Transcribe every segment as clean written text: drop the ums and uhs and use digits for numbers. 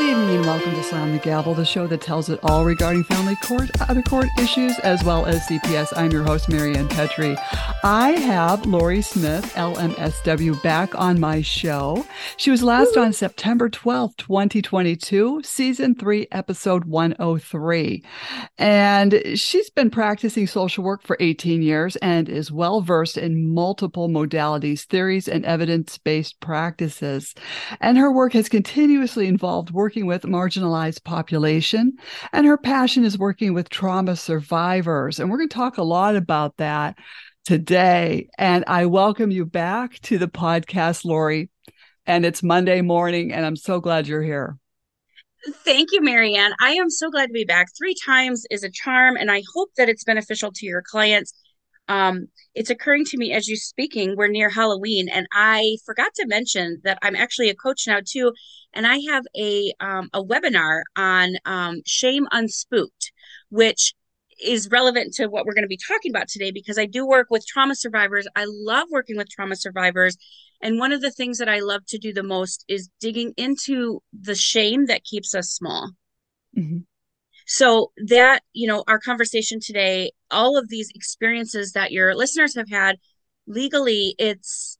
Good evening and welcome to Slam the Gavel, the show that tells it all regarding family court, other court issues, as well as CPS. I'm your host, Marianne Petri. I have Lori Smith, LMSW, back on my show. She was last on September 12th, 2022, Season 3, Episode 103. And she's been practicing social work for 18 years and is well-versed in multiple modalities, theories, and evidence-based practices. And her work has continuously involved working with marginalized population, and her passion is working with trauma survivors. And we're going to talk a lot about that today. And I welcome you back to the podcast, Lori. And it's Monday morning, and I'm so glad you're here. Thank you, Marianne. I am so glad to be back. 3 times is a charm, and I hope that it's beneficial to your clients. It's occurring to me as you're speaking, we're near Halloween, and I forgot to mention that I'm actually a coach now too. And I have a webinar on Shame Unspooked, which is relevant to what we're going to be talking about today, because I do work with trauma survivors. I love working with trauma survivors. And one of the things that I love to do the most is digging into the shame that keeps us small. Mm-hmm. So that, you know, our conversation today, all of these experiences that your listeners have had legally, it's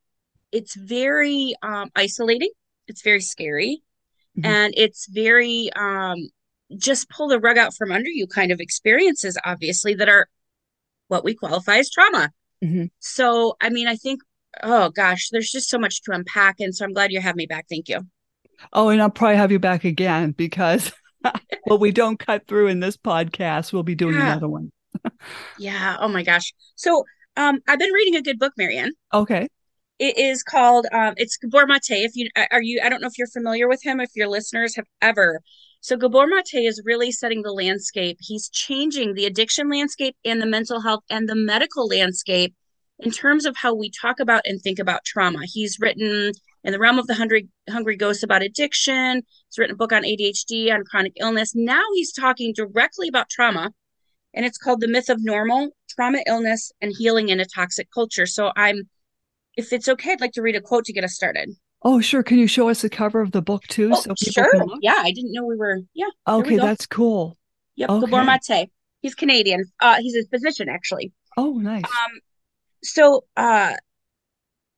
very isolating. It's very scary. Mm-hmm. And it's very just pull the rug out from under you kind of experiences, obviously, that are what we qualify as trauma. Mm-hmm. So, I mean, I think, oh gosh, there's just so much to unpack. And so I'm glad you have me back. Thank you. Oh, and I'll probably have you back again because... what we don't cut through in this podcast, we'll be doing another one. Yeah. Oh my gosh. So I've been reading a good book, Marianne. Okay. It is called, it's Gabor Maté. I don't know if you're familiar with him, if your listeners have ever. So Gabor Maté is really setting the landscape. He's changing the addiction landscape and the mental health and the medical landscape in terms of how we talk about and think about trauma. He's written In the Realm of the Hungry Ghosts about addiction. He's written a book on ADHD, on chronic illness. Now he's talking directly about trauma, and it's called The Myth of Normal: Trauma, Illness, and Healing in a Toxic Culture. So if it's okay, I'd like to read a quote to get us started. Oh, sure. Can you show us the cover of the book too? Oh, so sure. Yeah, I didn't know we were. Yeah. Okay, that's cool. Yep. Okay. Gabor Maté. He's Canadian. He's a physician, actually. Oh, nice.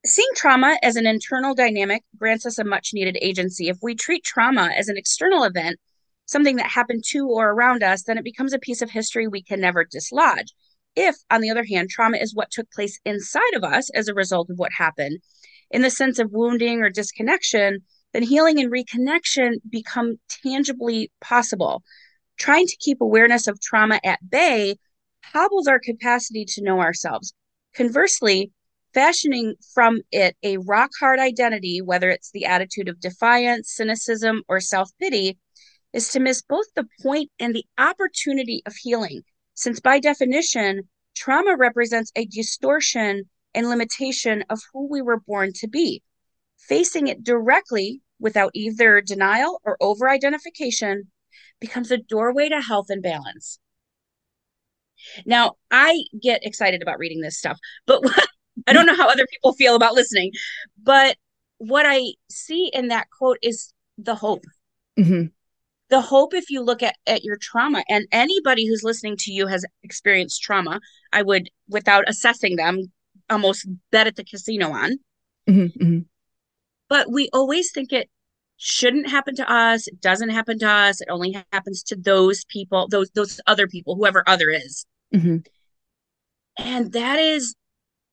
Seeing trauma as an internal dynamic grants us a much-needed agency. If we treat trauma as an external event, something that happened to or around us, then it becomes a piece of history we can never dislodge. If, on the other hand, trauma is what took place inside of us as a result of what happened, in the sense of wounding or disconnection, then healing and reconnection become tangibly possible. Trying to keep awareness of trauma at bay hobbles our capacity to know ourselves. Conversely, fashioning from it a rock-hard identity, whether it's the attitude of defiance, cynicism, or self-pity, is to miss both the point and the opportunity of healing, since by definition, trauma represents a distortion and limitation of who we were born to be. Facing it directly, without either denial or over-identification, becomes a doorway to health and balance. Now, I get excited about reading this stuff, but I don't know how other people feel about listening, but what I see in that quote is the hope. Mm-hmm. The hope, if you look at your trauma, and anybody who's listening to you has experienced trauma, I would, without assessing them, almost bet at the casino on. Mm-hmm. Mm-hmm. But we always think it shouldn't happen to us. It doesn't happen to us. It only happens to those people, those other people, whoever other is. Mm-hmm. And that is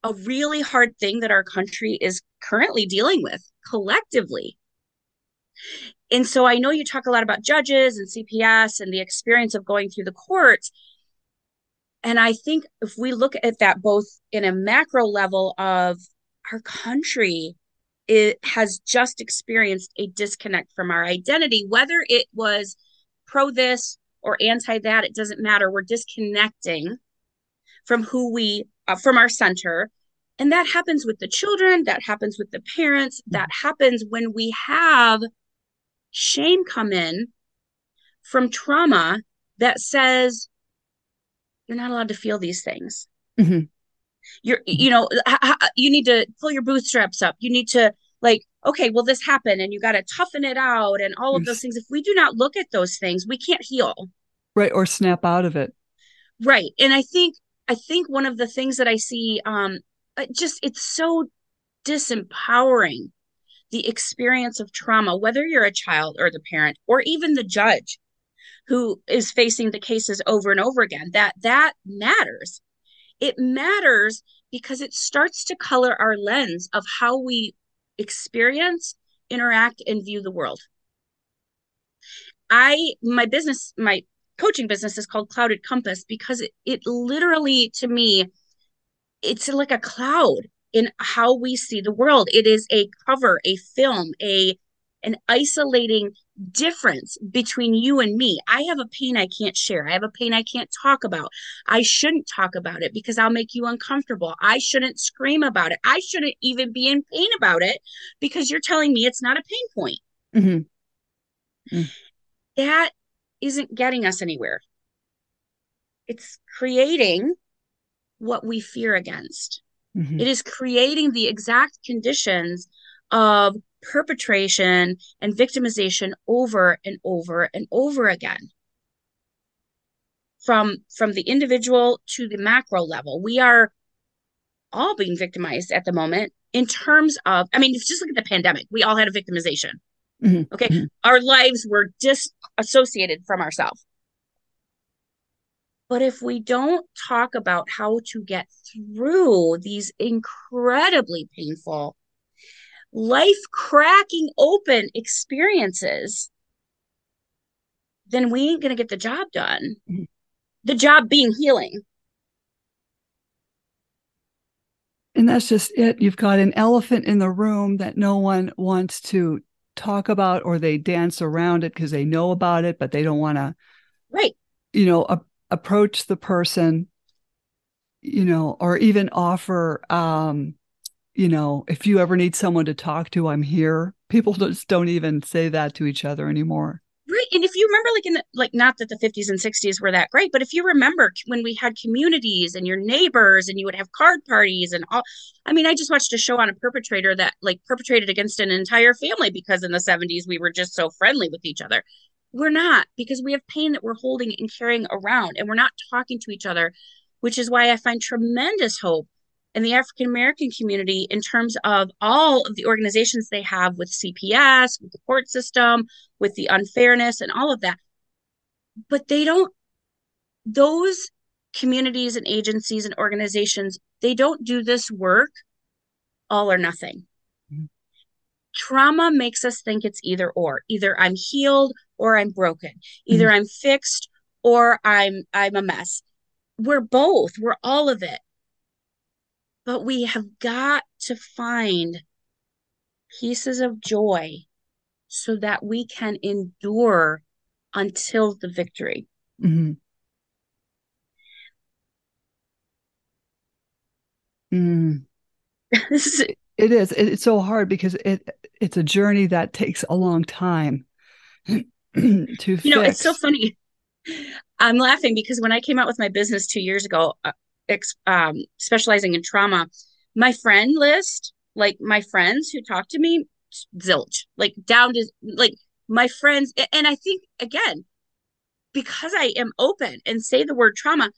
a really hard thing that our country is currently dealing with collectively. And so I know you talk a lot about judges and CPS and the experience of going through the courts. And I think if we look at that both in a macro level of our country, it has just experienced a disconnect from our identity, whether it was pro this or anti that, it doesn't matter. We're disconnecting from who we from our center. And that happens with the children, that happens with the parents, that happens when we have shame come in from trauma that says, you're not allowed to feel these things. Mm-hmm. You need to pull your bootstraps up. You need to okay, well, this happened and you got to toughen it out and all of those things. If we do not look at those things, we can't heal. Right. Or snap out of it. Right. And I think one of the things that I see, it's so disempowering, the experience of trauma, whether you're a child or the parent or even the judge who is facing the cases over and over again, that matters. It matters because it starts to color our lens of how we experience, interact, and view the world. My coaching business is called Clouded Compass because it literally, to me, it's like a cloud in how we see the world. It is a cover, a film, an isolating difference between you and me. I have a pain I can't share. I have a pain I can't talk about. I shouldn't talk about it because I'll make you uncomfortable. I shouldn't scream about it. I shouldn't even be in pain about it because you're telling me it's not a pain point. Mm-hmm. Mm. That isn't getting us anywhere. It's creating what we fear against. Mm-hmm. It is creating the exact conditions of perpetration and victimization over and over and over again. From the individual to the macro level, we are all being victimized at the moment in terms of, I mean, if you just look at the pandemic, we all had a victimization. Mm-hmm. Okay. Mm-hmm. Our lives were disassociated from ourselves. But if we don't talk about how to get through these incredibly painful, life-cracking open experiences, then we ain't going to get the job done. Mm-hmm. The job being healing. And that's just it. You've got an elephant in the room that no one wants to talk about, or they dance around it because they know about it, but they don't want to, right? You know, approach the person, you know, or even offer, you know, if you ever need someone to talk to, I'm here. People just don't even say that to each other anymore. Right. And if you remember, like, not that the 50s and 60s were that great, but if you remember when we had communities and your neighbors and you would have card parties and all, I mean, I just watched a show on a perpetrator that like perpetrated against an entire family because in the 70s, we were just so friendly with each other. We're not, because we have pain that we're holding and carrying around, and we're not talking to each other, which is why I find tremendous hope in the African-American community in terms of all of the organizations they have with CPS, with the court system, with the unfairness and all of that. But those communities and agencies and organizations, they don't do this work all or nothing. Mm-hmm. Trauma makes us think it's either or. Either I'm healed or I'm broken. Either mm-hmm. I'm fixed or I'm a mess. We're both. We're all of it. But we have got to find pieces of joy so that we can endure until the victory. Mm-hmm. Mm. It is. It's so hard because it's a journey that takes a long time to fix. You know, it's so funny. I'm laughing because when I came out with my business 2 years ago, specializing in trauma, my friend list, like my friends who talk to me, zilch, like down to like my friends. And I think, again, because I am open and say the word trauma,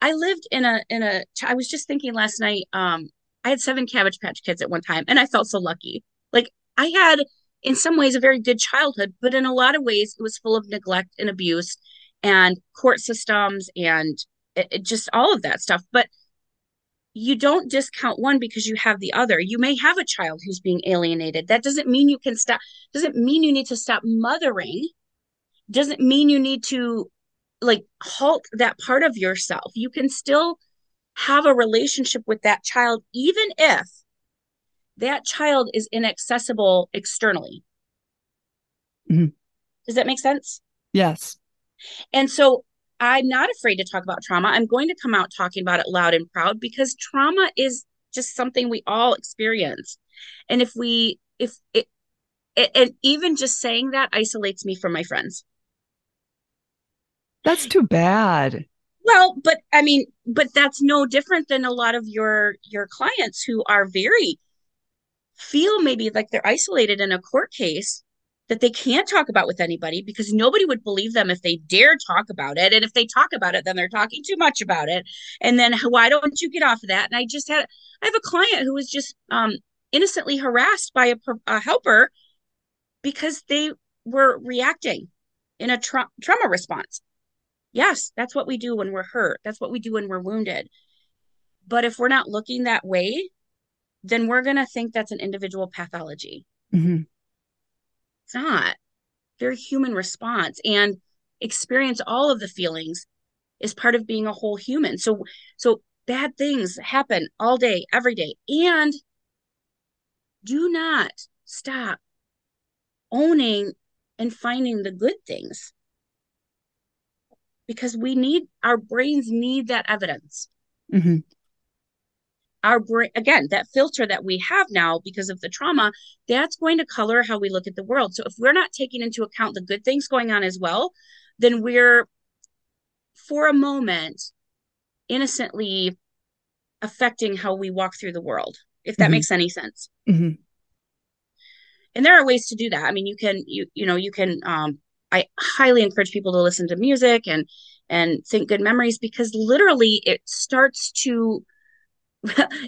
I lived in a, I was just thinking last night, I had 7 Cabbage Patch Kids at one time, and I felt so lucky. Like I had, in some ways, a very good childhood, but in a lot of ways, it was full of neglect and abuse and court systems and just all of that stuff. But you don't discount one because you have the other. You may have a child who's being alienated. That doesn't mean you can stop. Doesn't mean you need to stop mothering. Doesn't mean you need to like halt that part of yourself. You can still have a relationship with that child, even if that child is inaccessible externally. Mm-hmm. Does that make sense? Yes. And so I'm not afraid to talk about trauma. I'm going to come out talking about it loud and proud because trauma is just something we all experience. And and even just saying that isolates me from my friends. That's too bad. Well, but I mean, but that's no different than a lot of your clients who are very feel maybe like they're isolated in a court case that they can't talk about with anybody because nobody would believe them if they dare talk about it. And if they talk about it, then they're talking too much about it. And then why don't you get off of that? And I have a client who was just innocently harassed by a helper because they were reacting in a trauma response. Yes, that's what we do when we're hurt. That's what we do when we're wounded. But if we're not looking that way, then we're going to think that's an individual pathology. Mm-hmm. It's not. They're a human response, and experience all of the feelings is part of being a whole human. So bad things happen all day, every day, and do not stop owning and finding the good things, because we need, our brains need that evidence. Mm-hmm. Our brain, again, that filter that we have now because of the trauma, that's going to color how we look at the world. So if we're not taking into account the good things going on as well, then we're, for a moment, innocently affecting how we walk through the world, if that mm-hmm. makes any sense. Mm-hmm. And there are ways to do that. I mean, I highly encourage people to listen to music and think good memories, because literally it starts to,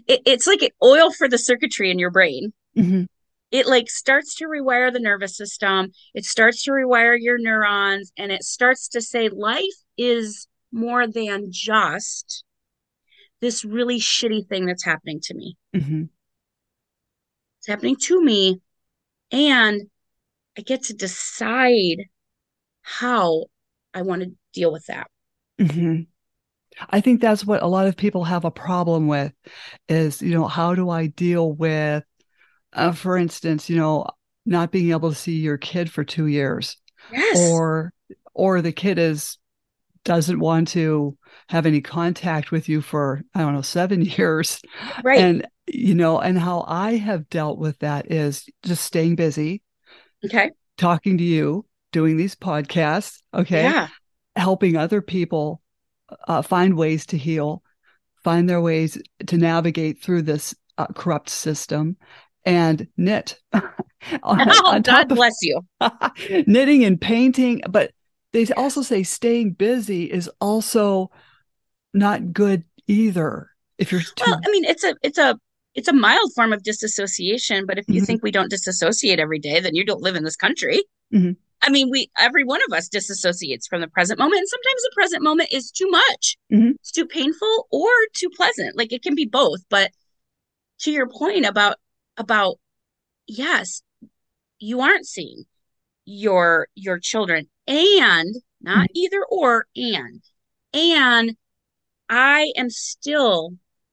it's like oil for the circuitry in your brain. Mm-hmm. It like starts to rewire the nervous system. It starts to rewire your neurons, and it starts to say life is more than just this really shitty thing that's happening to me. Mm-hmm. It's happening to me, and I get to decide how I want to deal with that. Mm-hmm. I think that's what a lot of people have a problem with is, how do I deal with, for instance, not being able to see your kid for 2 years. Yes. Or the kid doesn't want to have any contact with you for, 7 years. Right. And, and how I have dealt with that is just staying busy. Okay. Talking to you, doing these podcasts. Okay. Yeah. Helping other people. Find ways to heal, find their ways to navigate through this corrupt system, and knit. on God bless you. Knitting and painting. But they also say staying busy is also not good either. If you're it's a mild form of disassociation. But if you mm-hmm. think we don't disassociate every day, then you don't live in this country. Mm-hmm. I mean, every one of us disassociates from the present moment. And sometimes the present moment is too much. Mm-hmm. It's too painful or too pleasant. Like it can be both. But to your point about yes, you aren't seeing your children, and not mm-hmm. either or, and I am still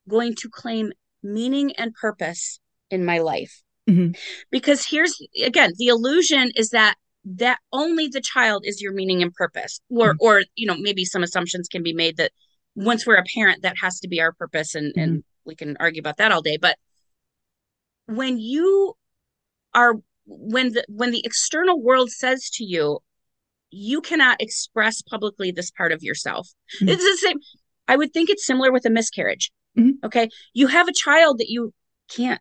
going to claim meaning and purpose in my life. Mm-hmm. Because here's, again, the illusion is that only the child is your meaning and purpose, or maybe some assumptions can be made that once we're a parent, that has to be our purpose. And, mm-hmm. and we can argue about that all day. But when you are, when the external world says to you, you cannot express publicly this part of yourself. Mm-hmm. It's the same. I would think it's similar with a miscarriage. Mm-hmm. Okay. You have a child that you can't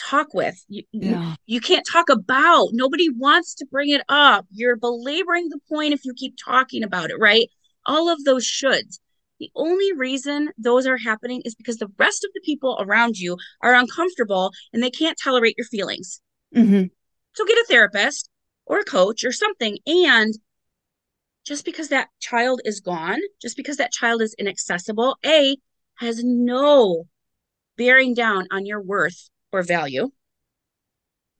talk with. You can't talk about. Nobody wants to bring it up. You're belaboring the point if you keep talking about it, right? All of those shoulds. The only reason those are happening is because the rest of the people around you are uncomfortable and they can't tolerate your feelings. Mm-hmm. So get a therapist or a coach or something. And just because that child is gone, just because that child is inaccessible, has no bearing down on your worth or value.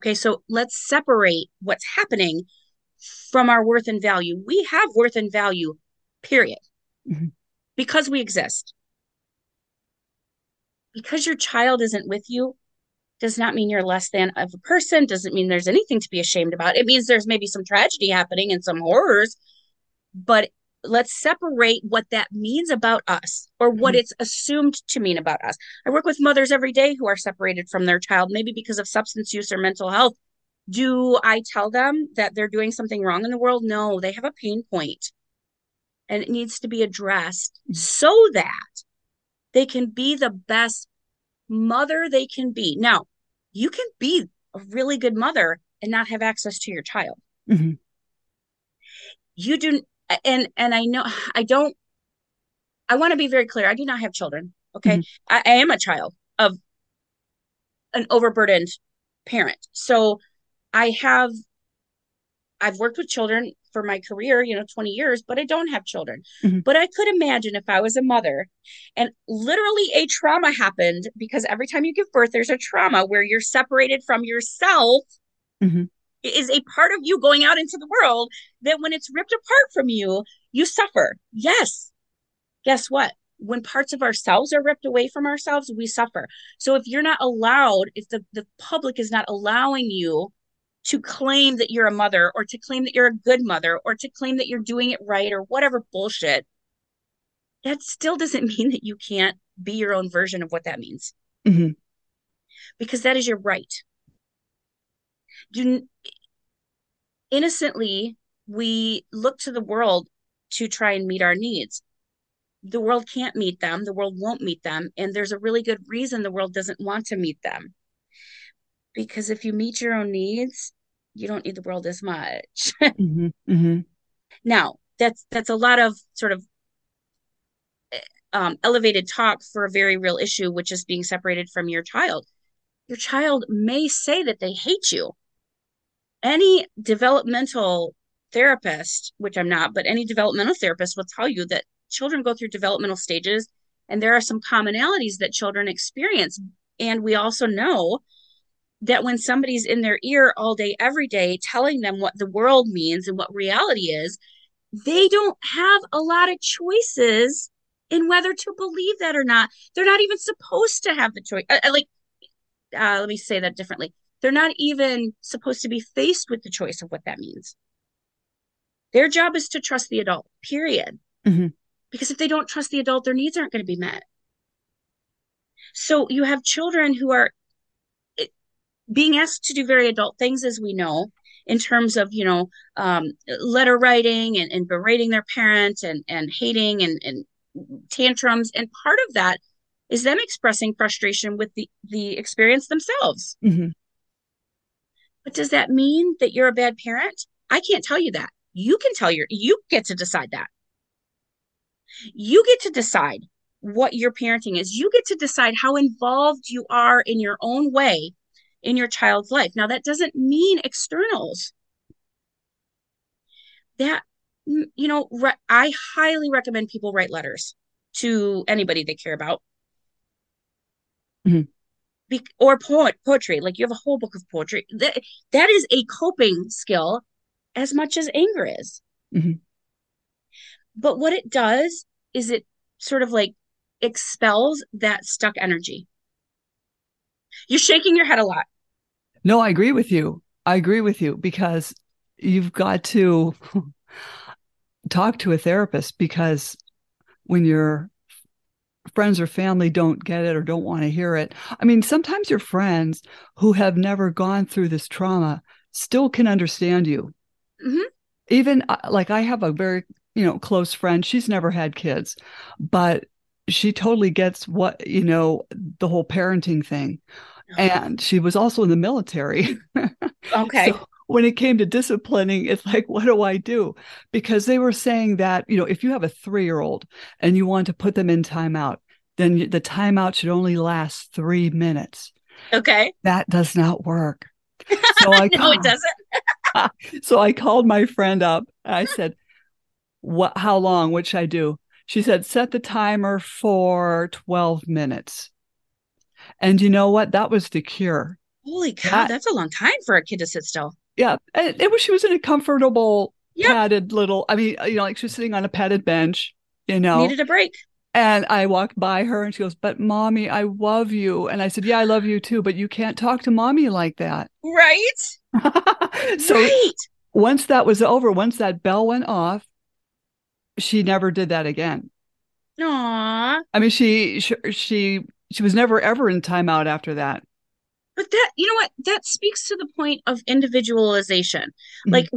Okay, so let's separate what's happening from our worth and value. We have worth and value, period, mm-hmm. because we exist. Because your child isn't with you does not mean you're less than of a person, doesn't mean there's anything to be ashamed about. It means there's maybe some tragedy happening and some horrors, but let's separate what that means about us or what mm-hmm. it's assumed to mean about us. I work with mothers every day who are separated from their child, maybe because of substance use or mental health. Do I tell them that they're doing something wrong in the world? No, they have a pain point and it needs to be addressed mm-hmm. so that they can be the best mother they can be. Now, you can be a really good mother and not have access to your child. Mm-hmm. You do. And I know I want to be very clear. I do not have children. Okay. Mm-hmm. I am a child of an overburdened parent. So I've worked with children for my career, 20 years, but I don't have children. Mm-hmm. But I could imagine if I was a mother and literally a trauma happened, because every time you give birth, there's a trauma where you're separated from yourself. Mm-hmm. Is a part of you going out into the world that when it's ripped apart from you, you suffer. Yes. Guess what? When parts of ourselves are ripped away from ourselves, we suffer. So if you're not allowed, if the public is not allowing you to claim that you're a mother, or to claim that you're a good mother, or to claim that you're doing it right, or whatever bullshit, that still doesn't mean that you can't be your own version of what that means. Mm-hmm. Because that is your right. Innocently, we look to the world to try and meet our needs. The world can't meet them. The world won't meet them. And there's a really good reason the world doesn't want to meet them. Because if you meet your own needs, you don't need the world as much. Mm-hmm, mm-hmm. Now, that's a lot of sort of elevated talk for a very real issue, which is being separated from your child. Your child may say that they hate you. Any developmental therapist, which I'm not, but any developmental therapist will tell you that children go through developmental stages, and there are some commonalities that children experience. And we also know that when somebody's in their ear all day, every day, telling them what the world means and what reality is, they don't have a lot of choices in whether to believe that or not. They're not even supposed to have the choice. Let me say that differently. They're not even supposed to be faced with the choice of what that means. Their job is to trust the adult, period. Mm-hmm. Because if they don't trust the adult, their needs aren't going to be met. So you have children who are being asked to do very adult things, as we know, in terms of, letter writing and berating their parent and hating and tantrums. And part of that is them expressing frustration with the experience themselves. Mm-hmm. But does that mean that you're a bad parent? I can't tell you that. You get to decide that. You get to decide what your parenting is. You get to decide how involved you are in your own way in your child's life. Now, that doesn't mean externals. That, I highly recommend people write letters to anybody they care about. Mm-hmm. Or poetry, like you have a whole book of poetry. That is a coping skill as much as anger is. Mm-hmm. But what it does is it sort of like expels that stuck energy. You're shaking your head a lot. No, I agree with you. Because you've got to talk to a therapist, because when you're friends or family don't get it or don't want to hear it. I mean, sometimes your friends who have never gone through this trauma still can understand you. Mm-hmm. Even like I have a very, close friend. She's never had kids, but she totally gets what, the whole parenting thing. Oh. And she was also in the military. Okay. So when it came to disciplining, it's like, what do I do? Because they were saying that, if you have a 3-year-old and you want to put them in timeout, then the timeout should only last 3 minutes. Okay. That does not work. So I no, it doesn't. So I called my friend up. I said, how long? What should I do? She said, set the timer for 12 minutes. And you know what? That was the cure. Holy cow. That's a long time for a kid to sit still. Yeah. She was in a comfortable, padded little, like she was sitting on a padded bench, Needed a break. And I walked by her and she goes, but mommy, I love you. And I said, yeah, I love you too, but you can't talk to mommy like that. Right? So right. Once that was over, once that bell went off, she never did that again. Aww. I mean, she was never ever in timeout after that. But that, you know what, that speaks to the point of individualization. Mm-hmm. Like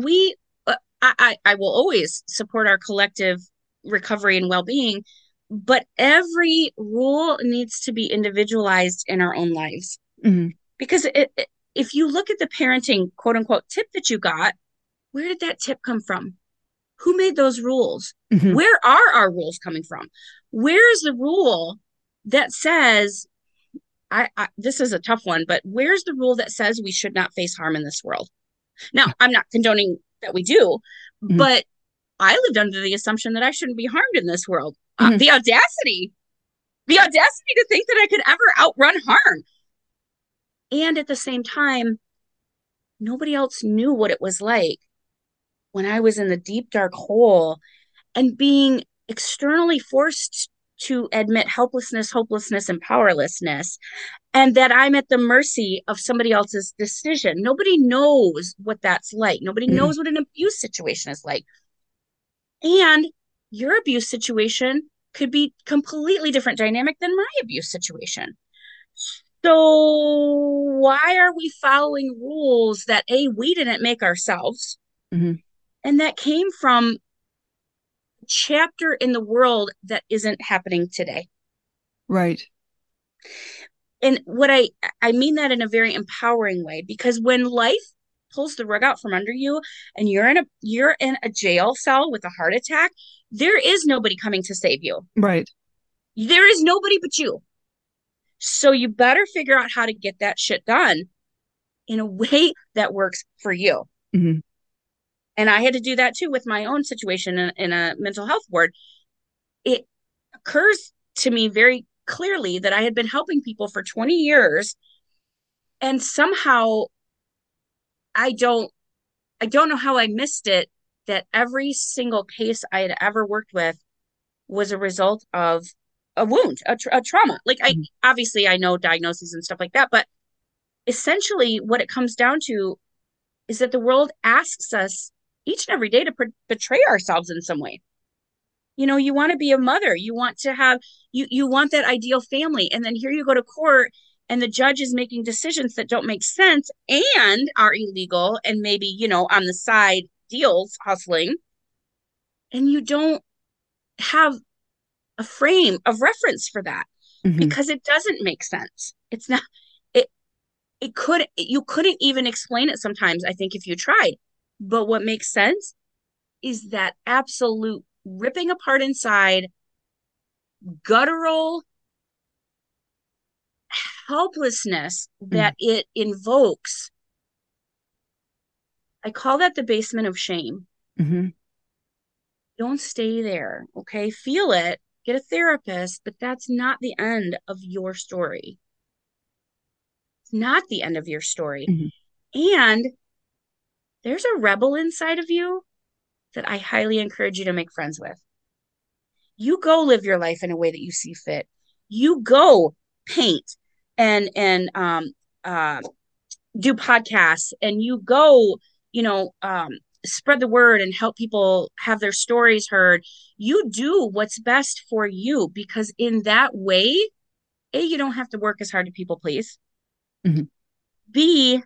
I will always support our collective recovery and well-being, but every rule needs to be individualized in our own lives. Mm-hmm. Because if you look at the parenting, quote unquote, tip that you got, where did that tip come from? Who made those rules? Mm-hmm. Where are our rules coming from? Where is the rule that says, this is a tough one, but where's the rule that says we should not face harm in this world? Now, I'm not condoning that we do, mm-hmm. but I lived under the assumption that I shouldn't be harmed in this world. Mm-hmm. The audacity to think that I could ever outrun harm. And at the same time, nobody else knew what it was like when I was in the deep, dark hole and being externally forced to admit helplessness, hopelessness, and powerlessness, and that I'm at the mercy of somebody else's decision. Nobody knows what that's like. Nobody mm-hmm. knows what an abuse situation is like. And your abuse situation could be completely different dynamic than my abuse situation. So why are we following rules that, A, we didn't make ourselves, mm-hmm. and that came from a chapter in the world that isn't happening today? Right. And what I mean that in a very empowering way, because when life pulls the rug out from under you and you're in a jail cell with a heart attack, there is nobody coming to save you. Right. There is nobody but you. So you better figure out how to get that shit done in a way that works for you. Mm-hmm. And I had to do that too with my own situation in a mental health ward. It occurs to me very clearly that I had been helping people for 20 years and somehow I don't know how I missed it, that every single case I had ever worked with was a result of a wound, a trauma. Like, I obviously I know diagnoses and stuff like that, but essentially what it comes down to is that the world asks us each and every day to betray ourselves in some way. You know, you want to be a mother, you want to have, you want that ideal family. And then here you go to court and the judge is making decisions that don't make sense and are illegal and maybe, you know, on the side deals hustling. And you don't have a frame of reference for that mm-hmm. because it doesn't make sense. It's not, you couldn't even explain it sometimes, I think, if you tried. But what makes sense is that absolute ripping apart inside, guttural helplessness that mm-hmm. it invokes. I call that the basement of shame. Mm-hmm. Don't stay there. Okay. Feel it. Get a therapist, but that's not the end of your story. It's not the end of your story. Mm-hmm. And there's a rebel inside of you that I highly encourage you to make friends with. You go live your life in a way that you see fit. You go paint and do podcasts, and you go, you know, spread the word and help people have their stories heard. You do what's best for you, because in that way, A, you don't have to work as hard to people please. Mm-hmm. B,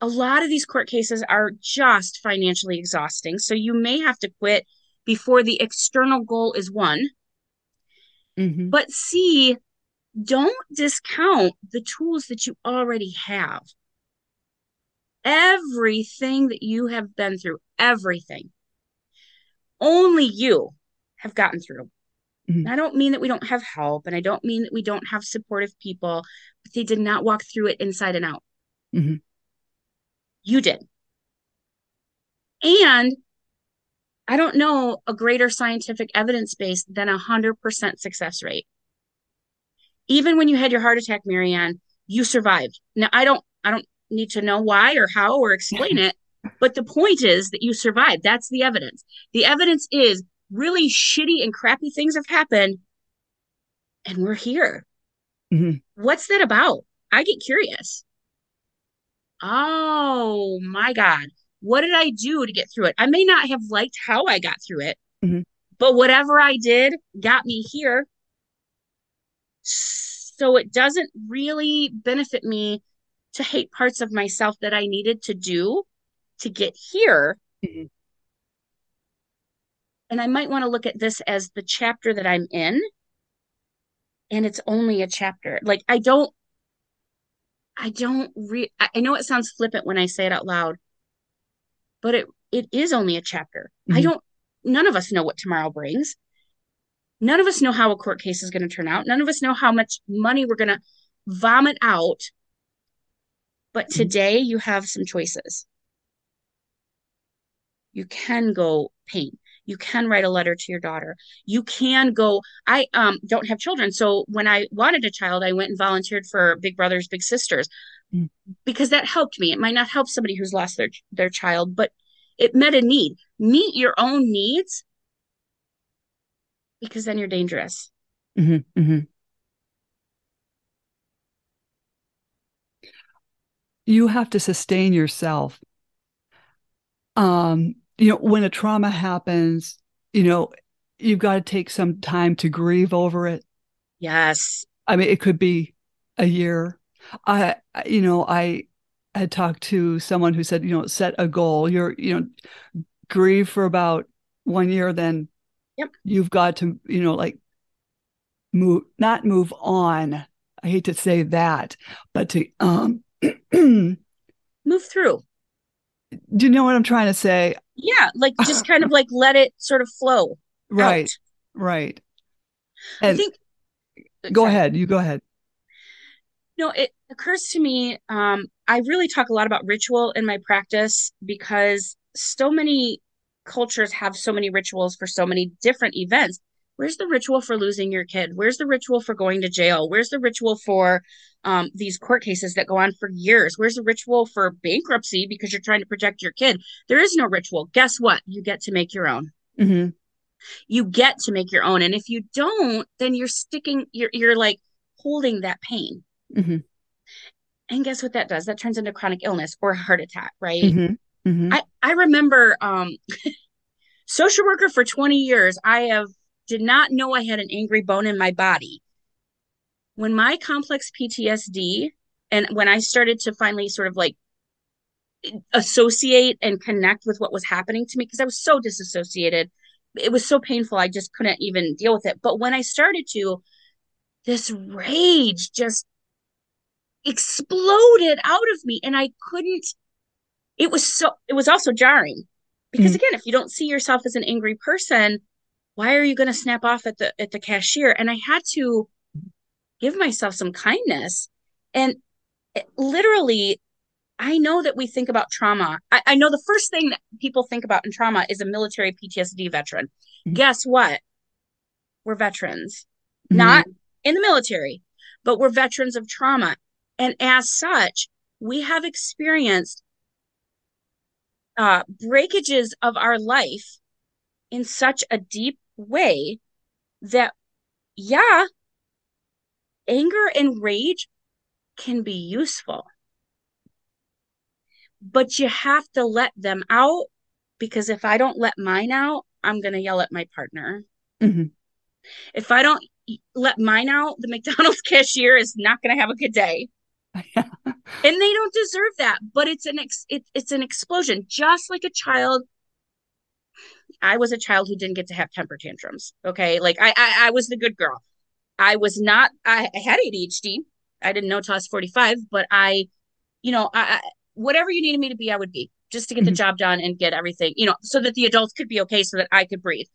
a lot of these court cases are just financially exhausting. So you may have to quit before the external goal is won. Mm-hmm. But C, don't discount the tools that you already have. Everything that you have been through, everything only you have gotten through. Mm-hmm. I don't mean that we don't have help, and I don't mean that we don't have supportive people, but they did not walk through it inside and out. Mm-hmm. You did. And I don't know a greater scientific evidence base than 100% success rate. Even when you had your heart attack, Marianne, you survived. Now, I don't need to know why or how or explain it. But the point is that you survived. That's the evidence. The evidence is really shitty and crappy things have happened, and we're here. Mm-hmm. What's that about? I get curious. Oh my God. What did I do to get through it? I may not have liked how I got through it, mm-hmm. but whatever I did got me here. So it doesn't really benefit me to hate parts of myself that I needed to do to get here. Mm-hmm. And I might want to look at this as the chapter that I'm in. And it's only a chapter. Like, I know it sounds flippant when I say it out loud, but it is only a chapter. Mm-hmm. None of us know what tomorrow brings. None of us know how a court case is going to turn out. None of us know how much money we're going to vomit out. But today you have some choices. You can go paint. You can write a letter to your daughter. You can go, I don't have children. So when I wanted a child, I went and volunteered for Big Brothers, Big Sisters, because that helped me. It might not help somebody who's lost their child, but it met a need. Meet your own needs, because then you're dangerous. Mm-hmm, mm-hmm. You have to sustain yourself. When a trauma happens, you've got to take some time to grieve over it. Yes. I mean, it could be a year. I had talked to someone who said, set a goal. Grieve for about 1 year, then yep. You've got to, move on. I hate to say that, but to move through. Do you know what I'm trying to say? Yeah, just kind of let it sort of flow. Right, out. Right. And I think. Go ahead. No, it occurs to me. I really talk a lot about ritual in my practice, because so many cultures have so many rituals for so many different events. Where's the ritual for losing your kid? Where's the ritual for going to jail? Where's the ritual for these court cases that go on for years? Where's the ritual for bankruptcy because you're trying to protect your kid? There is no ritual. Guess what? You get to make your own. Mm-hmm. You get to make your own. And if you don't, then you're sticking, you're like holding that pain. Mm-hmm. And guess what that does? That turns into chronic illness or a heart attack, right? Mm-hmm. Mm-hmm. I remember social worker for 20 years, did not know I had an angry bone in my body. When my complex PTSD, and when I started to finally sort of associate and connect with what was happening to me, because I was so disassociated, it was so painful, I just couldn't even deal with it. But when I started to, this rage just exploded out of me, and I couldn't, it was also jarring. Because again, if you don't see yourself as an angry person, why are you going to snap off at the cashier? And I had to give myself some kindness. And literally, I know that we think about trauma. I know the first thing that people think about in trauma is a military PTSD veteran. Mm-hmm. Guess what? We're veterans, mm-hmm. not in the military, but we're veterans of trauma. And as such, we have experienced breakages of our life in such a deep way that, yeah, anger and rage can be useful, but you have to let them out, because if I don't let mine out, I'm going to yell at my partner. Mm-hmm. If I don't let mine out, the McDonald's cashier is not going to have a good day. And they don't deserve that, but it's an explosion, just like a child. I was a child who didn't get to have temper tantrums. Okay. I was the good girl. I was not, I had ADHD. I didn't know till I was 45, but I whatever you needed me to be, I would be, just to get the job done and get everything, so that the adults could be okay, so that I could breathe.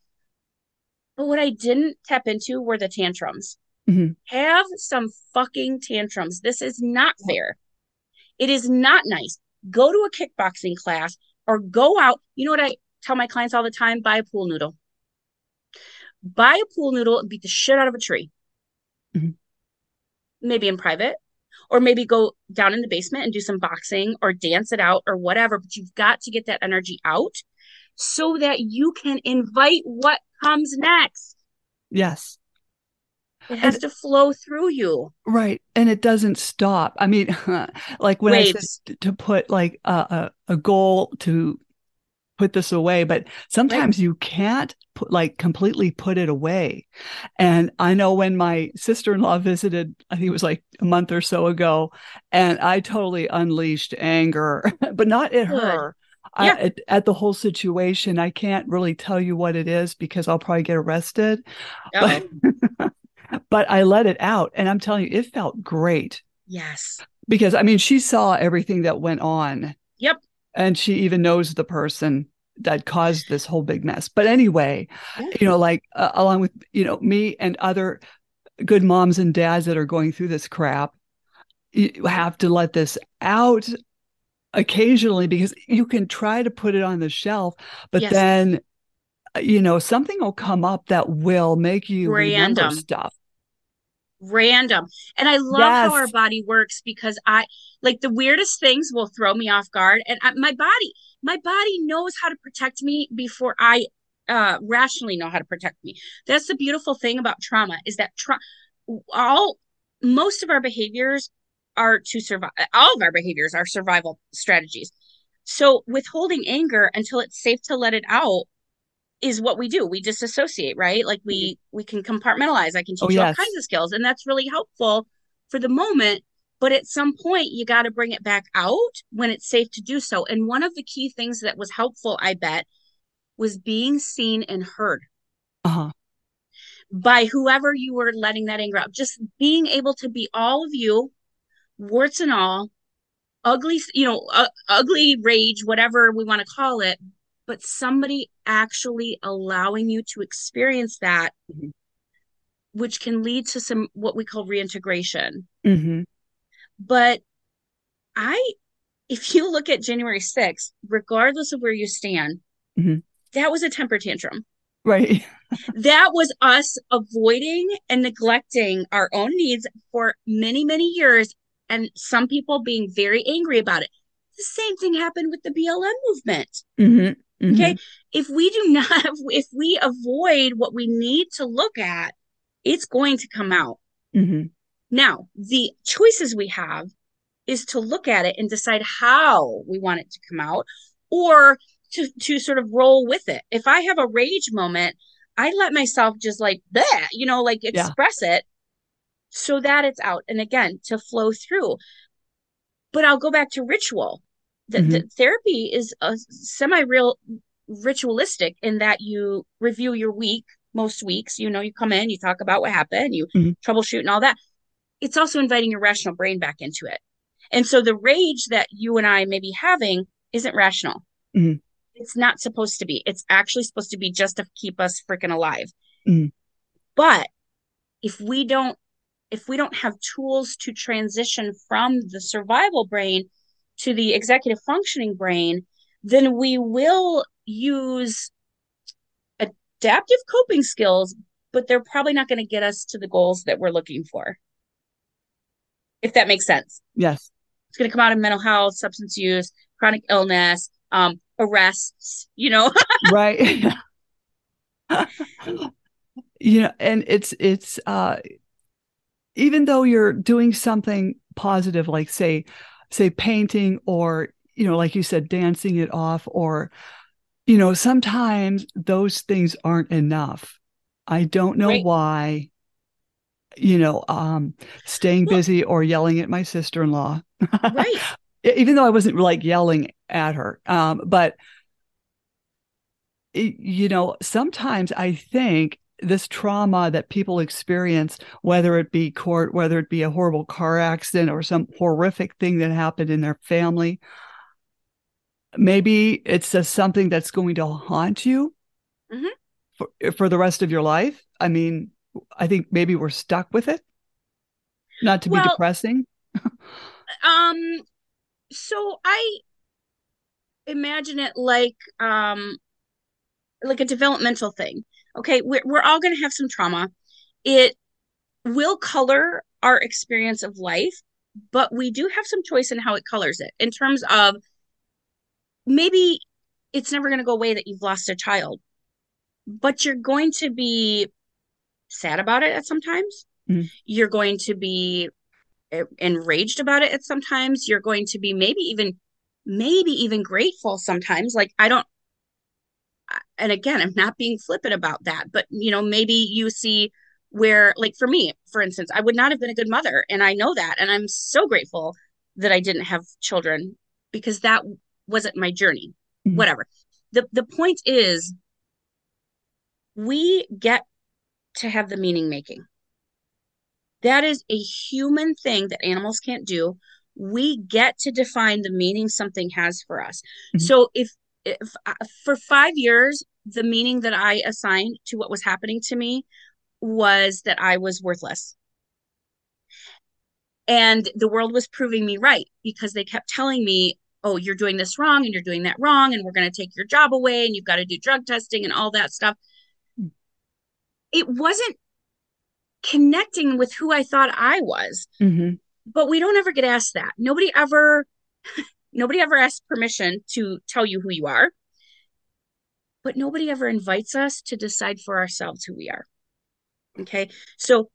But what I didn't tap into were the tantrums. Mm-hmm. Have some fucking tantrums. This is not fair. It is not nice. Go to a kickboxing class or go out. You know what I tell my clients all the time? Buy a pool noodle. Buy a pool noodle and beat the shit out of a tree. Mm-hmm. Maybe in private, or maybe go down in the basement and do some boxing or dance it out or whatever. But you've got to get that energy out so that you can invite what comes next. Yes. It has to flow through you. Right. And it doesn't stop. I mean, when waves. I said to put a goal to put this away, but sometimes you can't completely put it away. And I know when my sister-in-law visited, I think it was a month or so ago, and I totally unleashed anger, but not at her, yeah. At the whole situation. I can't really tell you what it is, because I'll probably get arrested, but I let it out, and I'm telling you, it felt great. Yes. Because, I mean, she saw everything that went on. Yep. And she even knows the person that caused this whole big mess. But anyway, you know, like along with, you know, me and other good moms and dads that are going through this crap, you have to let this out occasionally, because you can try to put it on the shelf, but then, you know, something will come up that will make you remember stuff. Random. And I love how our body works, because I like the weirdest things will throw me off guard, and my body knows how to protect me before I rationally know how to protect me. That's the beautiful thing about trauma, is that most of our behaviors are to survive. All of our behaviors are survival strategies. So withholding anger until it's safe to let it out is what we do. We disassociate, right? Like we can compartmentalize. I can teach you all kinds of skills, and that's really helpful for the moment. But at some point you got to bring it back out when it's safe to do so. And one of the key things that was helpful, I bet, was being seen and heard by whoever you were letting that anger out. Just being able to be all of you, warts and all, ugly, you know, ugly rage, whatever we want to call it, but somebody actually allowing you to experience that, which can lead to some, what we call reintegration. But if you look at January 6th, regardless of where you stand, that was a temper tantrum, right? That was us avoiding and neglecting our own needs for many, many years. And some people being very angry about it. The same thing happened with the BLM movement. Okay. If we do not, if we avoid what we need to look at, it's going to come out. Now, the choices we have is to look at it and decide how we want it to come out, or to sort of roll with it. If I have a rage moment, I let myself just like that, you know, like express it so that it's out. And again, to flow through. But I'll go back to ritual. The therapy is a semi-real ritualistic in that you review your week, most weeks, you know, you come in, you talk about what happened, you troubleshoot and all that. It's also inviting your rational brain back into it. And so the rage that you and I may be having isn't rational. It's not supposed to be. It's actually supposed to be just to keep us freaking alive. But if we don't have tools to transition from the survival brain to the executive functioning brain, then we will use adaptive coping skills, but they're probably not going to get us to the goals that we're looking for. If that makes sense. Yes. It's going to come out of mental health, substance use, chronic illness, arrests, you know. Right. You know, and it's even though you're doing something positive, like say painting, or, you know, like you said, dancing it off, or, you know, sometimes those things aren't enough. I don't know why, you know, staying busy or yelling at my sister-in-law, even though I wasn't like yelling at her. But, you know, sometimes I think this trauma that people experience, whether it be court, whether it be a horrible car accident or some horrific thing that happened in their family, maybe it's just something that's going to haunt you for the rest of your life. I mean, I think maybe we're stuck with it. Not to be depressing. So I imagine it like a developmental thing. Okay, we're all going to have some trauma. It will color our experience of life, but we do have some choice in how it colors it, in terms of maybe it's never going to go away that you've lost a child, but you're going to be sad about it at some times. You're going to be enraged about it at some times. You're going to be maybe even grateful sometimes. Like, and again, I'm not being flippant about that, but, you know, maybe you see where, like for me, for instance, I would not have been a good mother. And I know that. And I'm so grateful that I didn't have children, because that wasn't my journey, whatever. The point is, we get to have the meaning making. That is a human thing that animals can't do. we get to define the meaning something has for us. Mm-hmm. So if for 5 years, the meaning that I assigned to what was happening to me was that I was worthless. And the world was proving me right because they kept telling me, oh, you're doing this wrong and you're doing that wrong and we're going to take your job away and you've got to do drug testing and all that stuff. It wasn't connecting with who I thought I was. Mm-hmm. But we don't ever get asked that. Nobody ever asks permission to tell you who you are. But nobody ever invites us to decide for ourselves who we are. Okay. So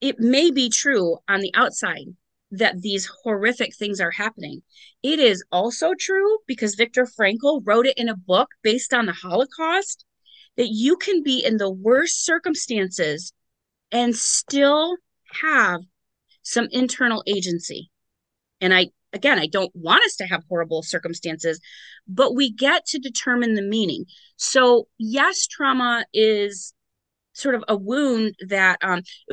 it may be true on the outside that these horrific things are happening. It is also true, because Viktor Frankl wrote it in a book based on the Holocaust, that you can be in the worst circumstances and still have some internal agency. And I don't want us to have horrible circumstances, but we get to determine the meaning. So yes, trauma is sort of a wound that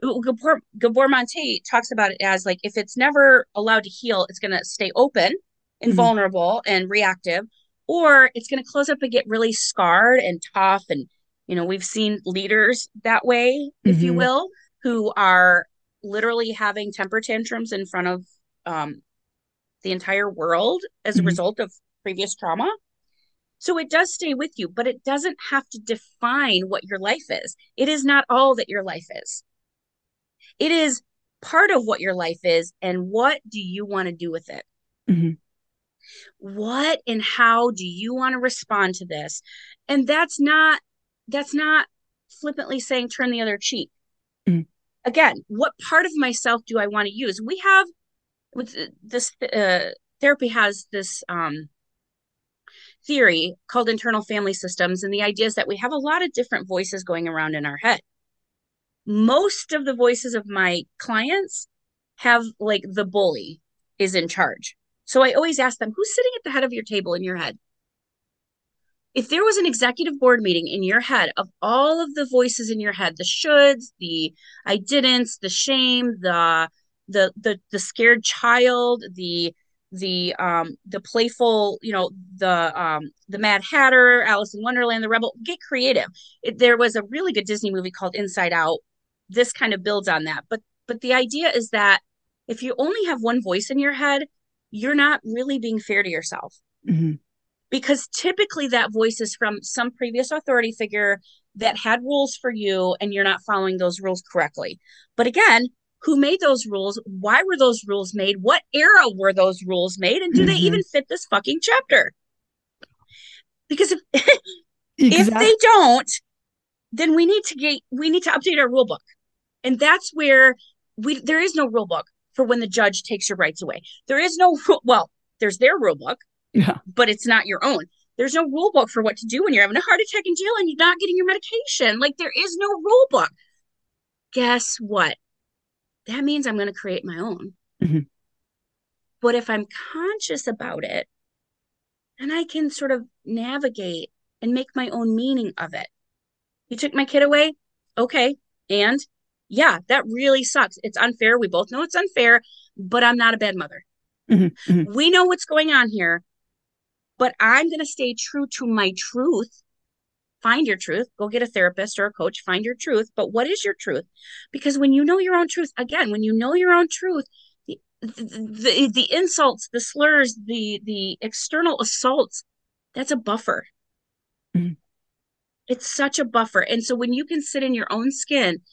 Gabor Maté talks about it as, like, if it's never allowed to heal, it's going to stay open and mm-hmm. vulnerable and reactive, or it's going to close up and get really scarred and tough. And, you know, we've seen leaders that way, if mm-hmm. you will, who are literally having temper tantrums in front of the entire world as mm-hmm. a result of previous trauma. So it does stay with you, but it doesn't have to define what your life is. It is not all that your life is. It is part of what your life is, and what do you want to do with it? Mm-hmm. What and how do you want to respond to this? And that's not flippantly saying turn the other cheek. Mm-hmm. Again, what part of myself do I want to use? We have this therapy has this theory called internal family systems. And the idea is that we have a lot of different voices going around in our head. Most of the voices of my clients have, like, the bully is in charge. So I always ask them, who's sitting at the head of your table in your head? If there was an executive board meeting in your head of all of the voices in your head, the shoulds, the I didn'ts, the shame, the scared child, the playful, you know, the Mad Hatter, Alice in Wonderland, the rebel, get creative. There was a really good Disney movie called Inside Out. This kind of builds on that. But the idea is that if you only have one voice in your head, you're not really being fair to yourself. Mm-hmm. Because typically that voice is from some previous authority figure that had rules for you and you're not following those rules correctly. But again, who made those rules? Why were those rules made? What era were those rules made? And do mm-hmm. they even fit this fucking chapter? Because if they don't, then we need to update our rule book. And that's where there is no rule book for when the judge takes your rights away. There is no, well, there's their rule book, yeah, but it's not your own. There's no rule book for what to do when you're having a heart attack in jail and you're not getting your medication. Like, there is no rule book. Guess what? That means I'm going to create my own. Mm-hmm. But if I'm conscious about it, then I can sort of navigate and make my own meaning of it. You took my kid away? Okay. And yeah, that really sucks. It's unfair. We both know it's unfair, but I'm not a bad mother. Mm-hmm. Mm-hmm. We know what's going on here, but I'm going to stay true to my truth. Find your truth, go get a therapist or a coach, find your truth. But what is your truth? Because when you know your own truth, again, when you know your own truth, the insults, the slurs, the external assaults, that's a buffer. Mm-hmm. It's such a buffer. And so when you can sit in your own skin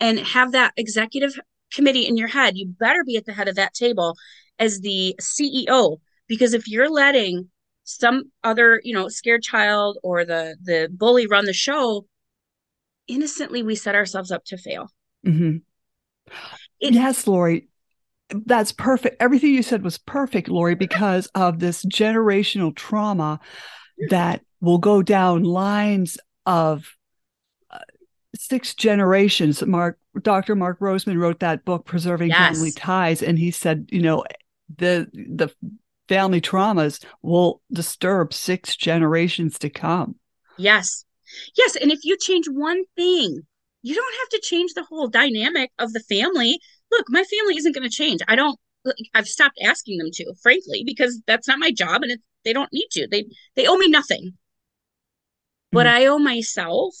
and have that executive committee in your head, you better be at the head of that table as the CEO, because if you're letting some other, you know, scared child or the bully run the show, innocently we set ourselves up to fail. Mm-hmm. Yes, Lori, that's perfect. Everything you said was perfect, Lori, because of this generational trauma that will go down lines of 6 generations. Dr. Mark Roseman wrote that book, Preserving Family Ties, and he said, you know, the family traumas will disturb 6 generations to come. Yes. Yes. And if you change one thing, you don't have to change the whole dynamic of the family. Look, my family isn't going to change. I don't I've stopped asking them to, frankly, because that's not my job, and they don't need to. They owe me nothing. Mm-hmm. But I owe myself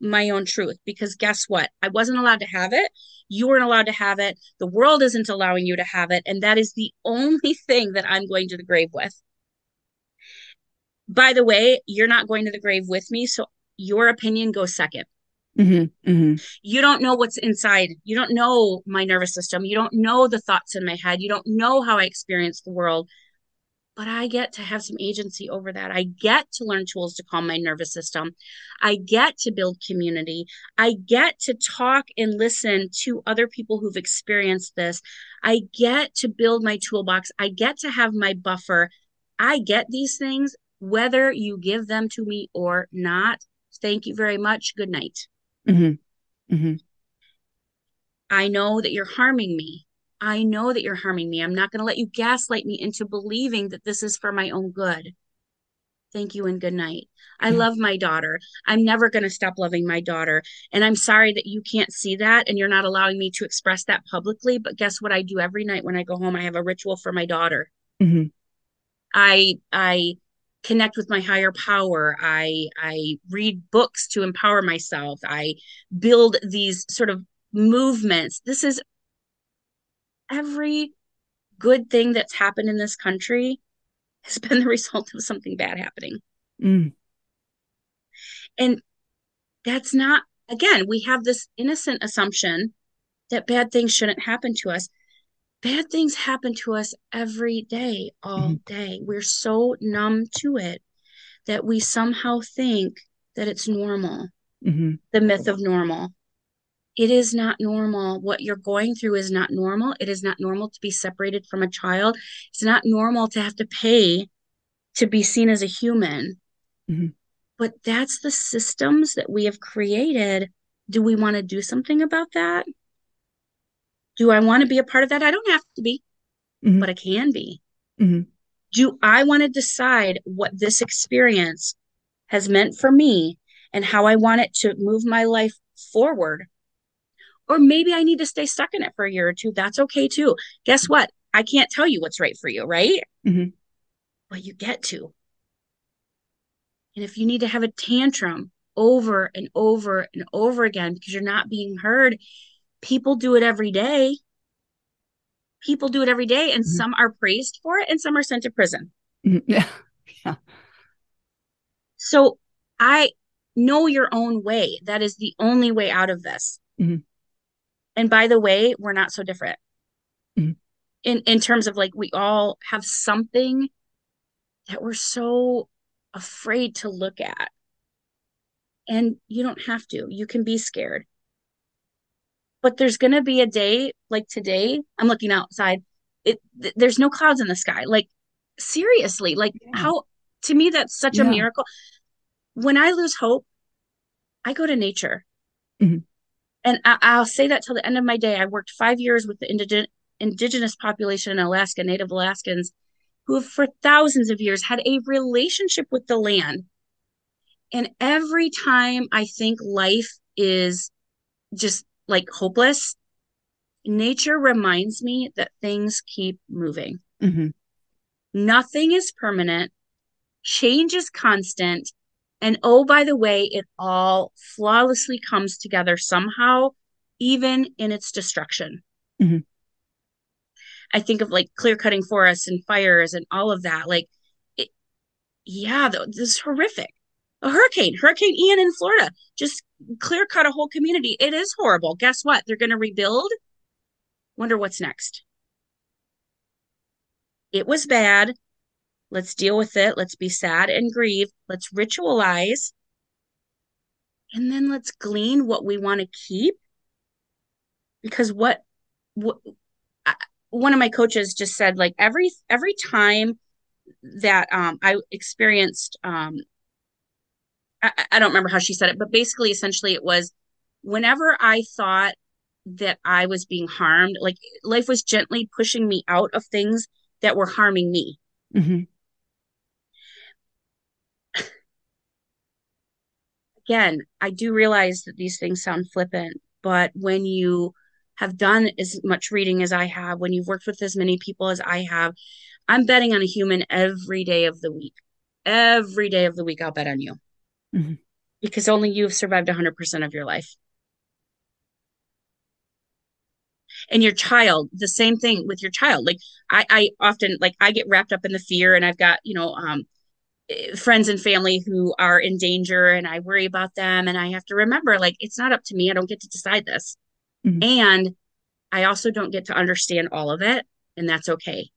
my own truth, because guess what? I wasn't allowed to have it. You weren't allowed to have it. The world isn't allowing you to have it. And that is the only thing that I'm going to the grave with. By the way, you're not going to the grave with me, so your opinion goes second. Mm-hmm, mm-hmm. You don't know what's inside. You don't know my nervous system. You don't know the thoughts in my head. You don't know how I experience the world. But I get to have some agency over that. I get to learn tools to calm my nervous system. I get to build community. I get to talk and listen to other people who've experienced this. I get to build my toolbox. I get to have my buffer. I get these things, whether you give them to me or not. Thank you very much. Good night. Mm-hmm. Mm-hmm. I know that you're harming me. I know that you're harming me. I'm not going to let you gaslight me into believing that this is for my own good. Thank you and good night. I love my daughter. I'm never going to stop loving my daughter. And I'm sorry that you can't see that and you're not allowing me to express that publicly. But guess what I do every night when I go home? I have a ritual for my daughter. Mm-hmm. I connect with my higher power. I read books to empower myself. I build these sort of movements. This is every good thing that's happened in this country has been the result of something bad happening. Mm. And that's not, again, we have this innocent assumption that bad things shouldn't happen to us. Bad things happen to us every day, all day. We're so numb to it that we somehow think that it's normal. Mm-hmm. The myth of normal. It is not normal. What you're going through is not normal. It is not normal to be separated from a child. It's not normal to have to pay to be seen as a human. Mm-hmm. But that's the systems that we have created. Do we want to do something about that? Do I want to be a part of that? I don't have to be, mm-hmm. but I can be. Mm-hmm. Do I want to decide what this experience has meant for me and how I want it to move my life forward? Or maybe I need to stay stuck in it for a year or two. That's okay too. Guess what? I can't tell you what's right for you, right? Mm-hmm. But you get to. And if you need to have a tantrum over and over and over again because you're not being heard, people do it every day. People do it every day. And mm-hmm. some are praised for it and some are sent to prison. Mm-hmm. Yeah. Yeah. So I know your own way. That is the only way out of this. Mm-hmm. And by the way, we're not so different mm-hmm. in terms of like, we all have something that we're so afraid to look at. And you don't have to, you can be scared, but there's going to be a day like today. I'm looking outside. There's no clouds in the sky. Like seriously, like how, to me, that's such a miracle. When I lose hope, I go to nature. Mm-hmm. And I'll say that till the end of my day. I worked 5 years with the indigenous population in Alaska, Native Alaskans, who have for thousands of years had a relationship with the land. And every time I think life is just like hopeless, nature reminds me that things keep moving. Mm-hmm. Nothing is permanent. Change is constant. And oh, by the way, it all flawlessly comes together somehow, even in its destruction. Mm-hmm. I think of like clear cutting forests and fires and all of that. Like, this is horrific. A hurricane, Hurricane Ian in Florida, just clear cut a whole community. It is horrible. Guess what? They're going to rebuild. Wonder what's next. It was bad. Let's deal with it. Let's be sad and grieve. Let's ritualize. And then let's glean what we want to keep. Because one of my coaches just said, like every time that I experienced, I don't remember how she said it, but basically, essentially it was whenever I thought that I was being harmed, like life was gently pushing me out of things that were harming me. Mm-hmm. Again, I do realize that these things sound flippant, but when you have done as much reading as I have, when you've worked with as many people as I have, I'm betting on a human every day of the week. Every day of the week, I'll bet on you. Mm-hmm. Because only you've survived 100% of your life. And your child, the same thing with your child. Like I often, like I get wrapped up in the fear, and I've got, you know, friends and family who are in danger, and I worry about them. And I have to remember, like, it's not up to me. I don't get to decide this. Mm-hmm. And I also don't get to understand all of it. And that's okay.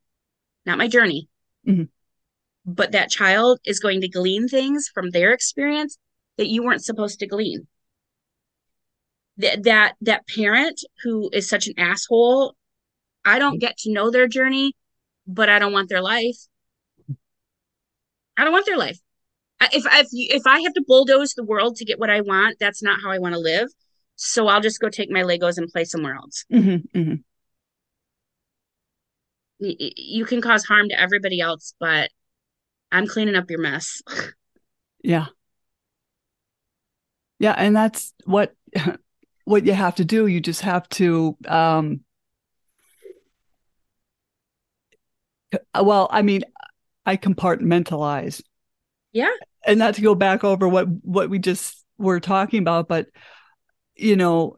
Not my journey. Mm-hmm. But that child is going to glean things from their experience that you weren't supposed to glean. That parent who is such an asshole, I don't get to know their journey, but I don't want their life. I don't want their life. If I have to bulldoze the world to get what I want, that's not how I want to live. So I'll just go take my Legos and play somewhere else. Mm-hmm, mm-hmm. You can cause harm to everybody else, but I'm cleaning up your mess. Yeah. Yeah. And that's what you have to do. You just have to, well, I mean, I compartmentalize. Yeah. And not to go back over what we just were talking about, but you know,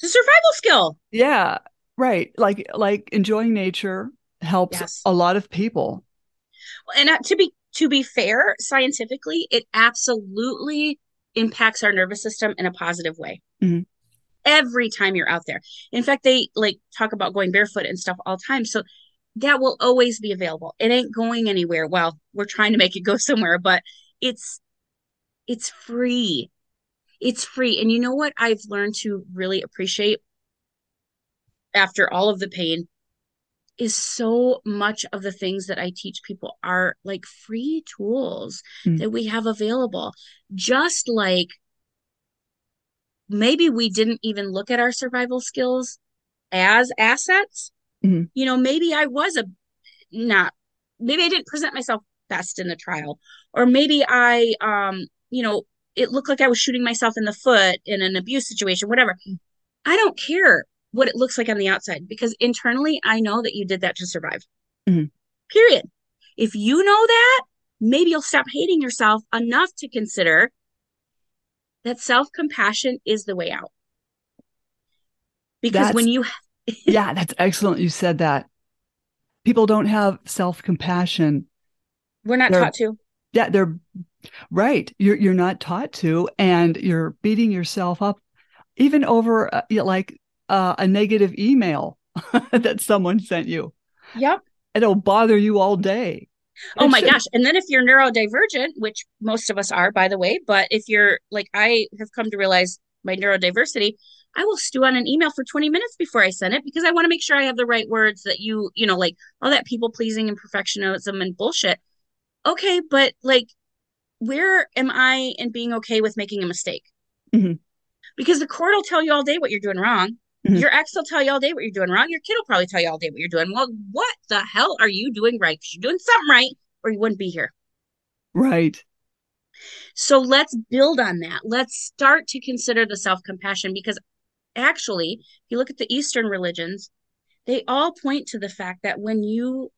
it's a survival skill. Yeah. Right. Like enjoying nature helps a lot of people. And to be fair, scientifically, it absolutely impacts our nervous system in a positive way. Mm-hmm. Every time you're out there. In fact, they like talk about going barefoot and stuff all the time. So that will always be available. It ain't going anywhere. Well, we're trying to make it go somewhere, but it's free. It's free. And you know what I've learned to really appreciate after all of the pain is so much of the things that I teach people are like free tools that we have available. Just like maybe we didn't even look at our survival skills as assets. Mm-hmm. You know, maybe I was maybe I didn't present myself best in the trial, or maybe I, you know, it looked like I was shooting myself in the foot in an abuse situation, whatever. I don't care what it looks like on the outside, because internally I know that you did that to survive. Mm-hmm. Period. If you know that, maybe you'll stop hating yourself enough to consider that self-compassion is the way out. Because when you... Yeah, that's excellent. You said that. People don't have self-compassion. We're not taught to. Yeah, they're right. You're not taught to, and you're beating yourself up even over a negative email that someone sent you. Yep. It'll bother you all day. Oh my gosh. And then if you're neurodivergent, which most of us are, by the way, but if you're like, I have come to realize my neurodiversity, I will stew on an email for 20 minutes before I send it, because I want to make sure I have the right words that you know, like all that people pleasing and perfectionism and bullshit. Okay. But like, where am I in being okay with making a mistake? Mm-hmm. Because the court will tell you all day what you're doing wrong. Mm-hmm. Your ex will tell you all day what you're doing wrong. Your kid will probably tell you all day what you're doing. Well, what the hell are you doing right? Because you're doing something right, or you wouldn't be here. Right. So let's build on that. Let's start to consider the self-compassion, because actually, if you look at the Eastern religions, they all point to the fact that when you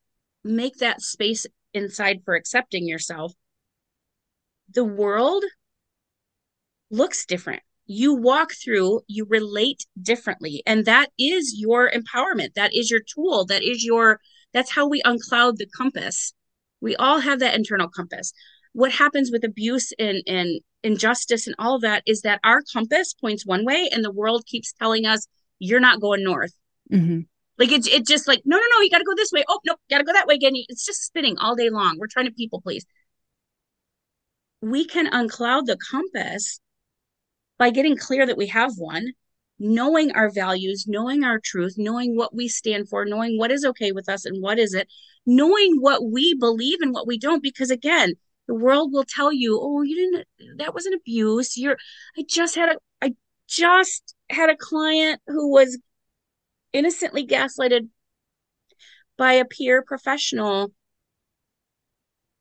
make that space inside for accepting yourself, the world looks different. You walk through, you relate differently. And that is your empowerment. That is your tool. That's how we uncloud the compass. We all have that internal compass. What happens with abuse and injustice and all of that is that our compass points one way, and the world keeps telling us, you're not going north. Mm-hmm. Like it just like, no, you got to go this way. Oh, no, got to go that way again. It's just spinning all day long. We're trying to people please. We can uncloud the compass by getting clear that we have one, knowing our values, knowing our truth, knowing what we stand for, knowing what is okay with us and what isn't, knowing what we believe and what we don't. Because again, the world will tell you, oh, that was an abuse. I just had a client who was innocently gaslighted by a peer professional.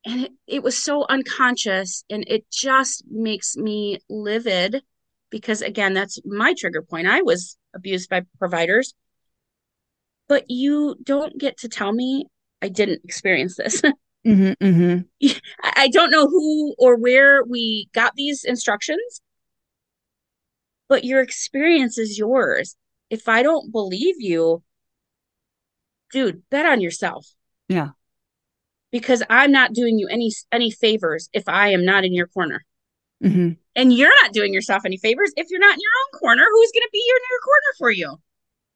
And it was so unconscious, and it just makes me livid, because again, that's my trigger point. I was abused by providers, but you don't get to tell me I didn't experience this. Mm-hmm, mm-hmm. I don't know who or where we got these instructions, but your experience is yours. If I don't believe you, dude, bet on yourself. Yeah. Because I'm not doing you any favors if I am not in your corner. Mm-hmm. And you're not doing yourself any favors if you're not in your own corner. Who's going to be in your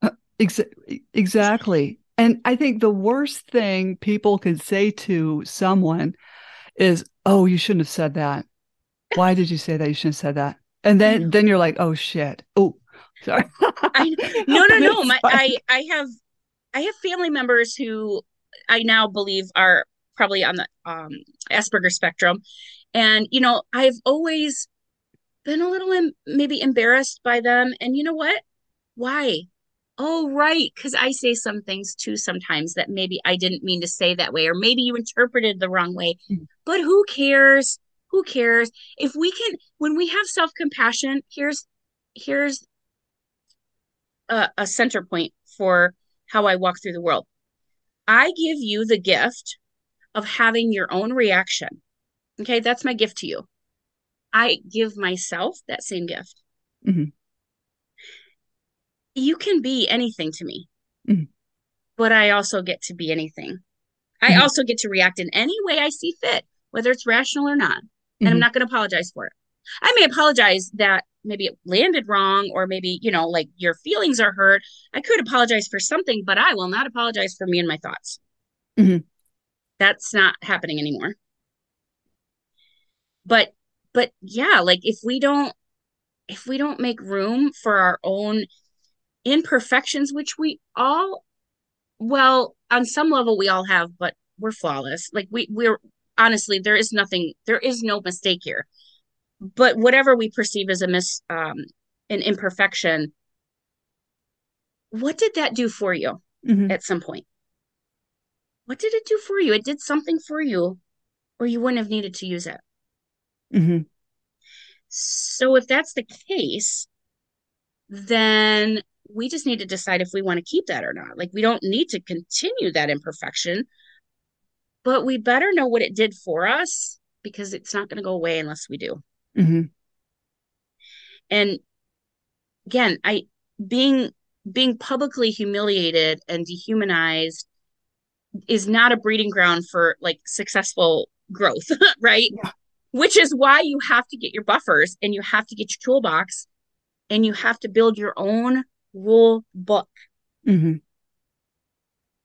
corner for you? Exactly. And I think the worst thing people can say to someone is, oh, you shouldn't have said that. Why did you say that? You shouldn't have said that. And then you're like, oh, shit. Oh, sorry. No. I have family members who I now believe are probably on the Asperger spectrum. And, you know, I've always been a little maybe embarrassed by them. And you know what? Why? Oh, right. Because I say some things too sometimes that maybe I didn't mean to say that way, or maybe you interpreted the wrong way. Mm-hmm. But who cares? Who cares? If we can, when we have self-compassion, here's a center point for how I walk through the world. I give you the gift of having your own reaction. Okay, that's my gift to you. I give myself that same gift. Mm-hmm. You can be anything to me, mm-hmm. but I also get to be anything. Mm-hmm. I also get to react in any way I see fit, whether it's rational or not. Mm-hmm. And I'm not going to apologize for it. I may apologize that maybe it landed wrong, or maybe, you know, like your feelings are hurt. I could apologize for something, but I will not apologize for me and my thoughts. Mm-hmm. That's not happening anymore. But yeah, like if we don't make room for our own imperfections, which we all, well, on some level we all have, but we're flawless. Like we're honestly, there is no mistake here, but whatever we perceive as an imperfection, what did that do for you mm-hmm. at some point? What did it do for you? It did something for you, or you wouldn't have needed to use it. Mm-hmm. So if that's the case, then we just need to decide if we want to keep that or not. Like, we don't need to continue that imperfection, but we better know what it did for us, because it's not going to go away unless we do. Mm-hmm. And again, being publicly humiliated and dehumanized is not a breeding ground for like successful growth, right? Yeah. Which is why you have to get your buffers, and you have to get your toolbox, and you have to build your own rule book. Mm-hmm.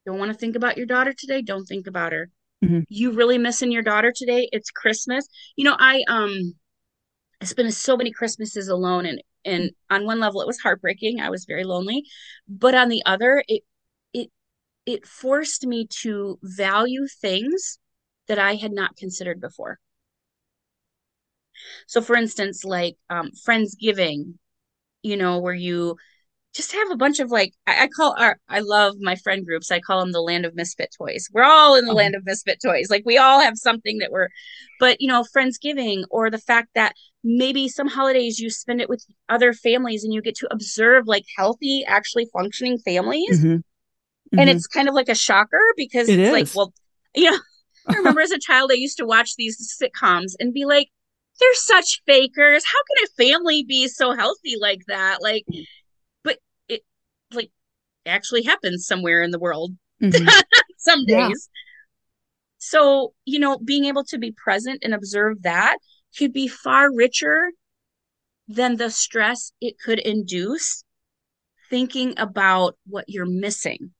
Don't want to think about your daughter today? Don't think about her. Mm-hmm. You really missing your daughter today? It's Christmas. You know, I spent so many Christmases alone, and on one level it was heartbreaking. I was very lonely, but on the other, it forced me to value things that I had not considered before. So for instance, like Friendsgiving, you know, where you just have a bunch of like, I love my friend groups. I call them the land of misfit toys. We're all in the land of misfit toys. Like, we all have something that but you know, Friendsgiving, or the fact that maybe some holidays you spend it with other families and you get to observe like healthy, actually functioning families. Mm-hmm. Mm-hmm. And it's kind of like a shocker, because it's like, well, you know, I remember as a child, I used to watch these sitcoms and be like, they're such fakers. How can a family be so healthy like that? Like, but it like actually happens somewhere in the world mm-hmm. some days. Yeah. So, you know, being able to be present and observe that could be far richer than the stress it could induce thinking about what you're missing.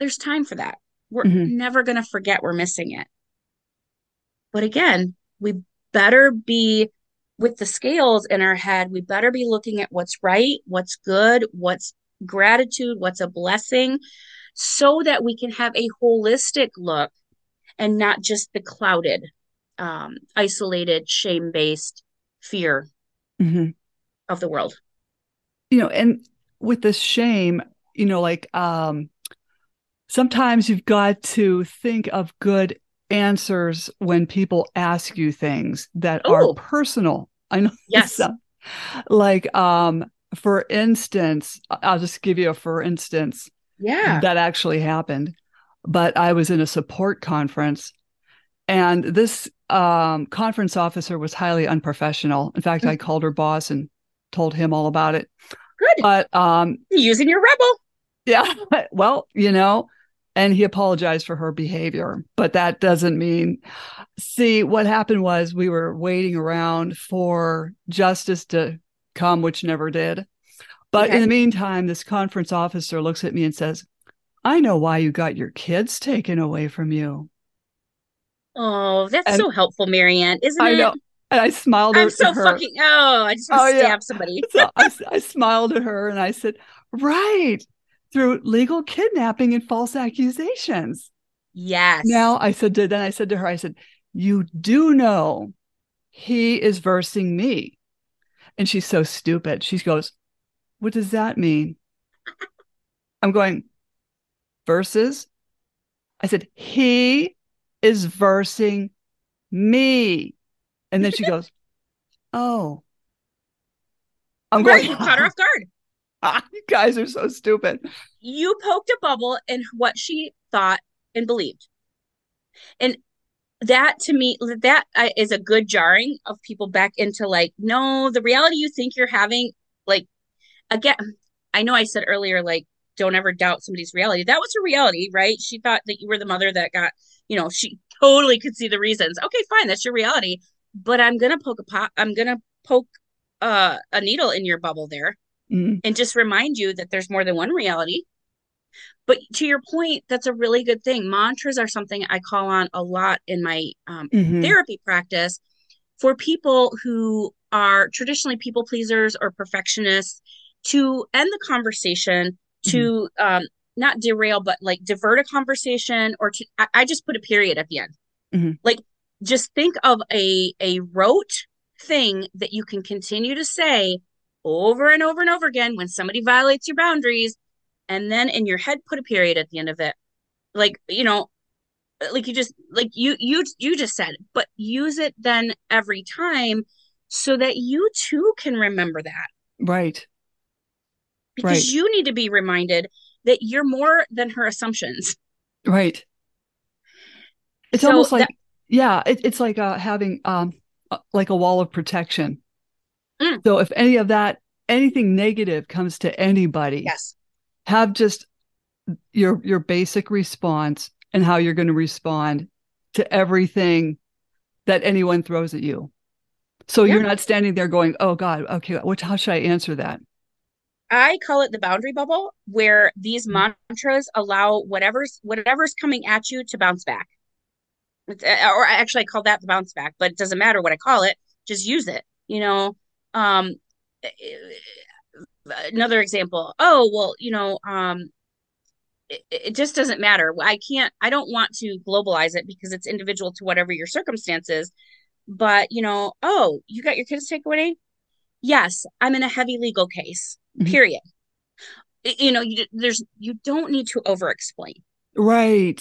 There's time for that. We're mm-hmm. never going to forget we're missing it. But again, we better be with the scales in our head. We better be looking at what's right, what's good, what's gratitude, what's a blessing, so that we can have a holistic look and not just the clouded, isolated, shame-based fear mm-hmm. of the world. You know, and with this shame, you know, like sometimes you've got to think of good answers when people ask you things that are personal. I know. Yes. Like, for instance, I'll just give you a for instance. Yeah. That actually happened. But I was in a support conference, and this conference officer was highly unprofessional. In fact, I called her boss and told him all about it. Good. But using your rebel. Yeah. Well, you know, and he apologized for her behavior, but that doesn't mean. See, what happened was we were waiting around for justice to come, which never did. But okay. In the meantime, this conference officer looks at me and says, "I know why you got your kids taken away from you." Oh, that's so helpful, Marianne, isn't it? I know. And I smiled at her. I'm so fucking, I just want to stab somebody. So I smiled at her and I said, right, through legal kidnapping and false accusations. Yes. Now I said to her, you do know he is versing me. And she's so stupid. She goes, what does that mean? I'm going, verses? I said, he is versing me. And then she goes, oh. You caught her off guard. You guys are so stupid. You poked a bubble in what she thought and believed. And that, to me, that is a good jarring of people back into like, no, the reality you think you're having, like, again, I know I said earlier, like, don't ever doubt somebody's reality. That was her reality, right? She thought that you were the mother that got, you know, she totally could see the reasons. Okay, fine. That's your reality. But I'm going to poke a needle in your bubble there and just remind you that there's more than one reality. But to your point, that's a really good thing. Mantras are something I call on a lot in my therapy practice for people who are traditionally people pleasers or perfectionists to end the conversation, to not derail, but like divert a conversation or to, I just put a period at the end. Mm-hmm. Like, just think of a rote thing that you can continue to say over and over and over again when somebody violates your boundaries, and then in your head, put a period at the end of it. Like, you know, like you just, like you just said, but use it then every time so that you too can remember that. Right. Because you need to be reminded that you're more than her assumptions. Right. It's almost like, it's like having like a wall of protection. Mm. So if any of that, anything negative comes to anybody, have just your basic response and how you're going to respond to everything that anyone throws at you. So you're not standing there going, oh God, okay, how should I answer that? I call it the boundary bubble, where these mantras allow whatever's coming at you to bounce back. Or actually I call that the bounce back, but it doesn't matter what I call it. Just use it. You know, another example. Oh, well, you know, it just doesn't matter. I don't want to globalize it because it's individual to whatever your circumstances, but you know, oh, you got your kids taken away? Yes. I'm in a heavy legal case. Period. Mm-hmm. You know, you don't need to over-explain. Right.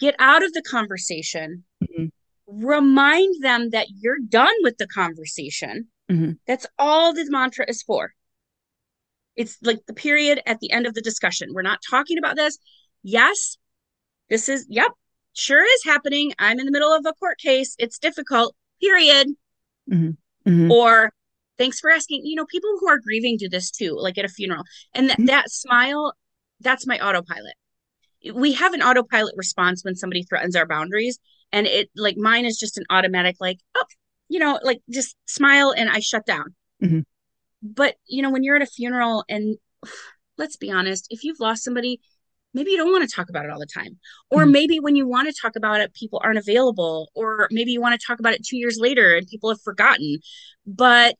Get out of the conversation. Mm-hmm. Remind them that you're done with the conversation. Mm-hmm. That's all this mantra is for. It's like the period at the end of the discussion. We're not talking about this. Yes, this is, sure is happening. I'm in the middle of a court case. It's difficult. Period. Mm-hmm. Mm-hmm. Or, thanks for asking. You know, people who are grieving do this too, like at a funeral. And that smile, that's my autopilot. We have an autopilot response when somebody threatens our boundaries. And it, like, mine is just an automatic, like, oh, you know, like just smile and I shut down. Mm-hmm. But, you know, when you're at a funeral and let's be honest, if you've lost somebody, maybe you don't want to talk about it all the time. Or maybe when you want to talk about it, people aren't available. Or maybe you want to talk about it 2 years later and people have forgotten. But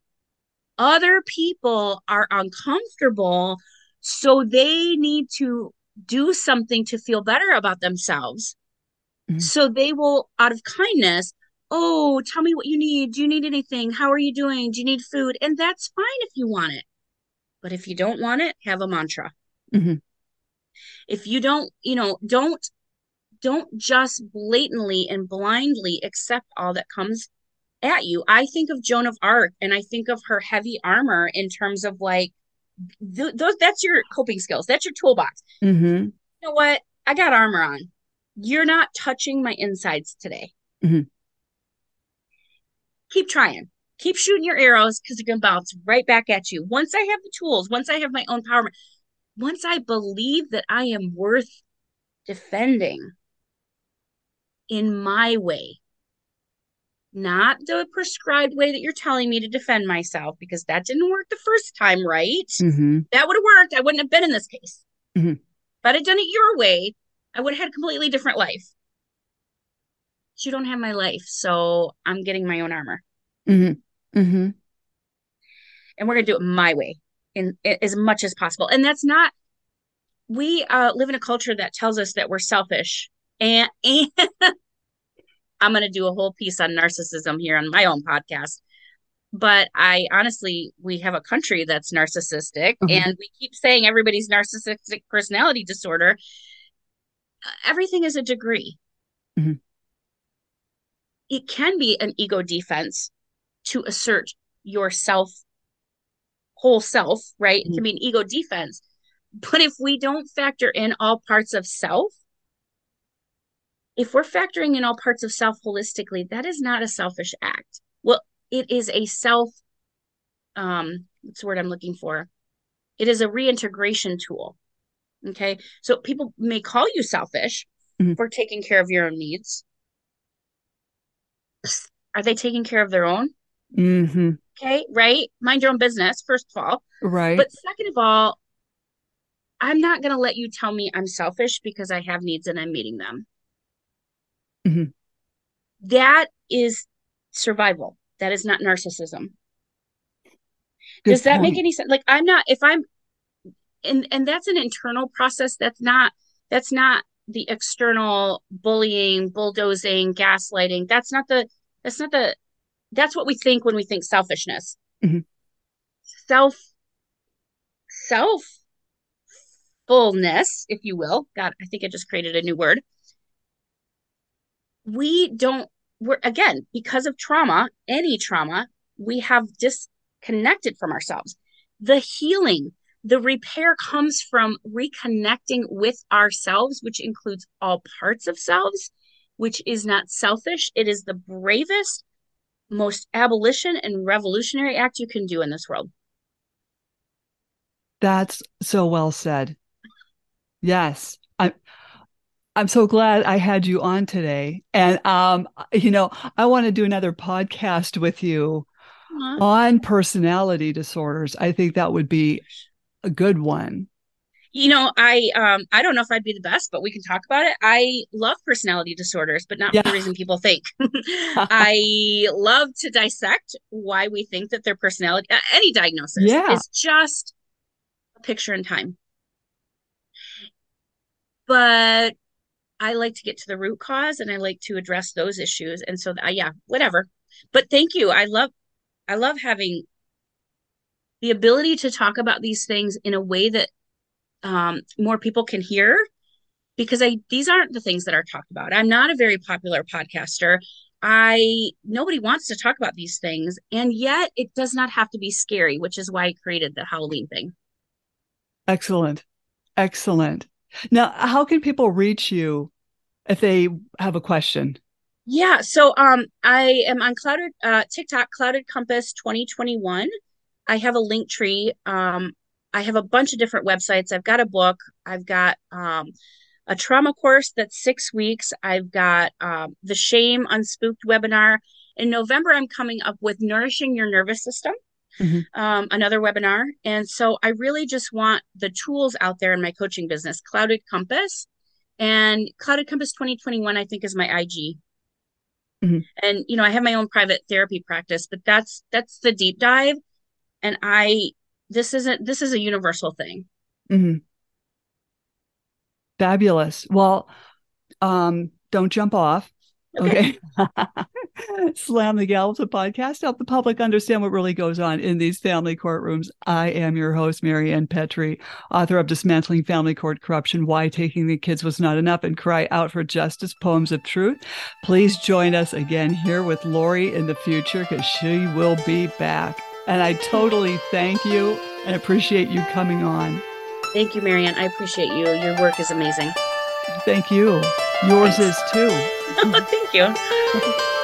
other people are uncomfortable, so they need to do something to feel better about themselves. Mm-hmm. So they will, out of kindness, oh, tell me what you need. Do you need anything? How are you doing? Do you need food? And that's fine if you want it. But if you don't want it, have a mantra. Mm-hmm. If you don't, you know, don't just blatantly and blindly accept all that comes at you. I think of Joan of Arc, and I think of her heavy armor in terms of like that's your coping skills. That's your toolbox. Mm-hmm. You know what? I got armor on. You're not touching my insides today. Mm-hmm. Keep trying. Keep shooting your arrows, because they're going to bounce right back at you. Once I have the tools, once I have my own power, once I believe that I am worth defending in my way, not the prescribed way that you're telling me to defend myself, because that didn't work the first time, right? Mm-hmm. That would have worked. I wouldn't have been in this case. Mm-hmm. If I'd have done it your way, I would have had a completely different life. But you don't have my life, so I'm getting my own armor. Mm-hmm. Mm-hmm. And we're going to do it my way in as much as possible. And that's not, we live in a culture that tells us that we're selfish. And I'm going to do a whole piece on narcissism here on my own podcast. But I honestly, we have a country that's narcissistic, mm-hmm. and we keep saying everybody's narcissistic personality disorder. Everything is a degree. Mm-hmm. It can be an ego defense to assert yourself, whole self, right? Mm-hmm. It can be an ego defense. But if we don't factor in all parts of self, if we're factoring in all parts of self holistically, that is not a selfish act. Well, it is a self, what's the word I'm looking for? It is a reintegration tool. Okay. So people may call you selfish mm-hmm. for taking care of your own needs. Are they taking care of their own? Mm-hmm. Okay. Right. Mind your own business, first of all. Right. But second of all, I'm not going to let you tell me I'm selfish because I have needs and I'm meeting them. Mm-hmm. That is survival. That is not narcissism. Does that make any sense? Like, I'm not, if I'm, and that's an internal process. That's not the external bullying, bulldozing, gaslighting. That's what we think when we think selfishness. Mm-hmm. Self-fullness, if you will. God, I think I just created a new word. We're again, because of trauma, any trauma, we have disconnected from ourselves. The healing, the repair comes from reconnecting with ourselves, which includes all parts of selves, which is not selfish. It is the bravest, most abolition and revolutionary act you can do in this world. That's so well said. Yes. I'm so glad I had you on today. And, I want to do another podcast with you on personality disorders. I think that would be a good one. You know, I don't know if I'd be the best, but we can talk about it. I love personality disorders, but not for the reason people think. I love to dissect why we think that their personality, any diagnosis is just a picture in time. But I like to get to the root cause and I like to address those issues. And so, whatever. But thank you. I love having the ability to talk about these things in a way that more people can hear, because these aren't the things that are talked about. I'm not a very popular podcaster. Nobody wants to talk about these things. And yet it does not have to be scary, which is why I created the Halloween thing. Excellent. Now, how can people reach you if they have a question? Yeah. So I am on TikTok, Clouded Compass 2021. I have a link tree. I have a bunch of different websites. I've got a book. I've got a trauma course that's 6 weeks. I've got the Shame Unspooked webinar. In November, I'm coming up with Nourishing Your Nervous System. Mm-hmm. Another webinar. And so I really just want the tools out there in my coaching business, Clouded Compass, and Clouded Compass 2021, I think, is my IG. Mm-hmm. And, I have my own private therapy practice, but that's the deep dive. And this is a universal thing. Mm-hmm. Fabulous. Well, don't jump off. Okay. Slam the Gavel to podcast, help the public understand what really goes on in these family courtrooms. I am your host, Marianne Petri, author of Dismantling Family Court Corruption, Why Taking the Kids Was Not Enough, and Cry Out for Justice, Poems of Truth. Please join us again here with Lori in the future, because she will be back. And I totally thank you. and appreciate you coming on. Thank you, Marianne. I appreciate you. Your work is amazing. Thank you. Yours is too. Thank you.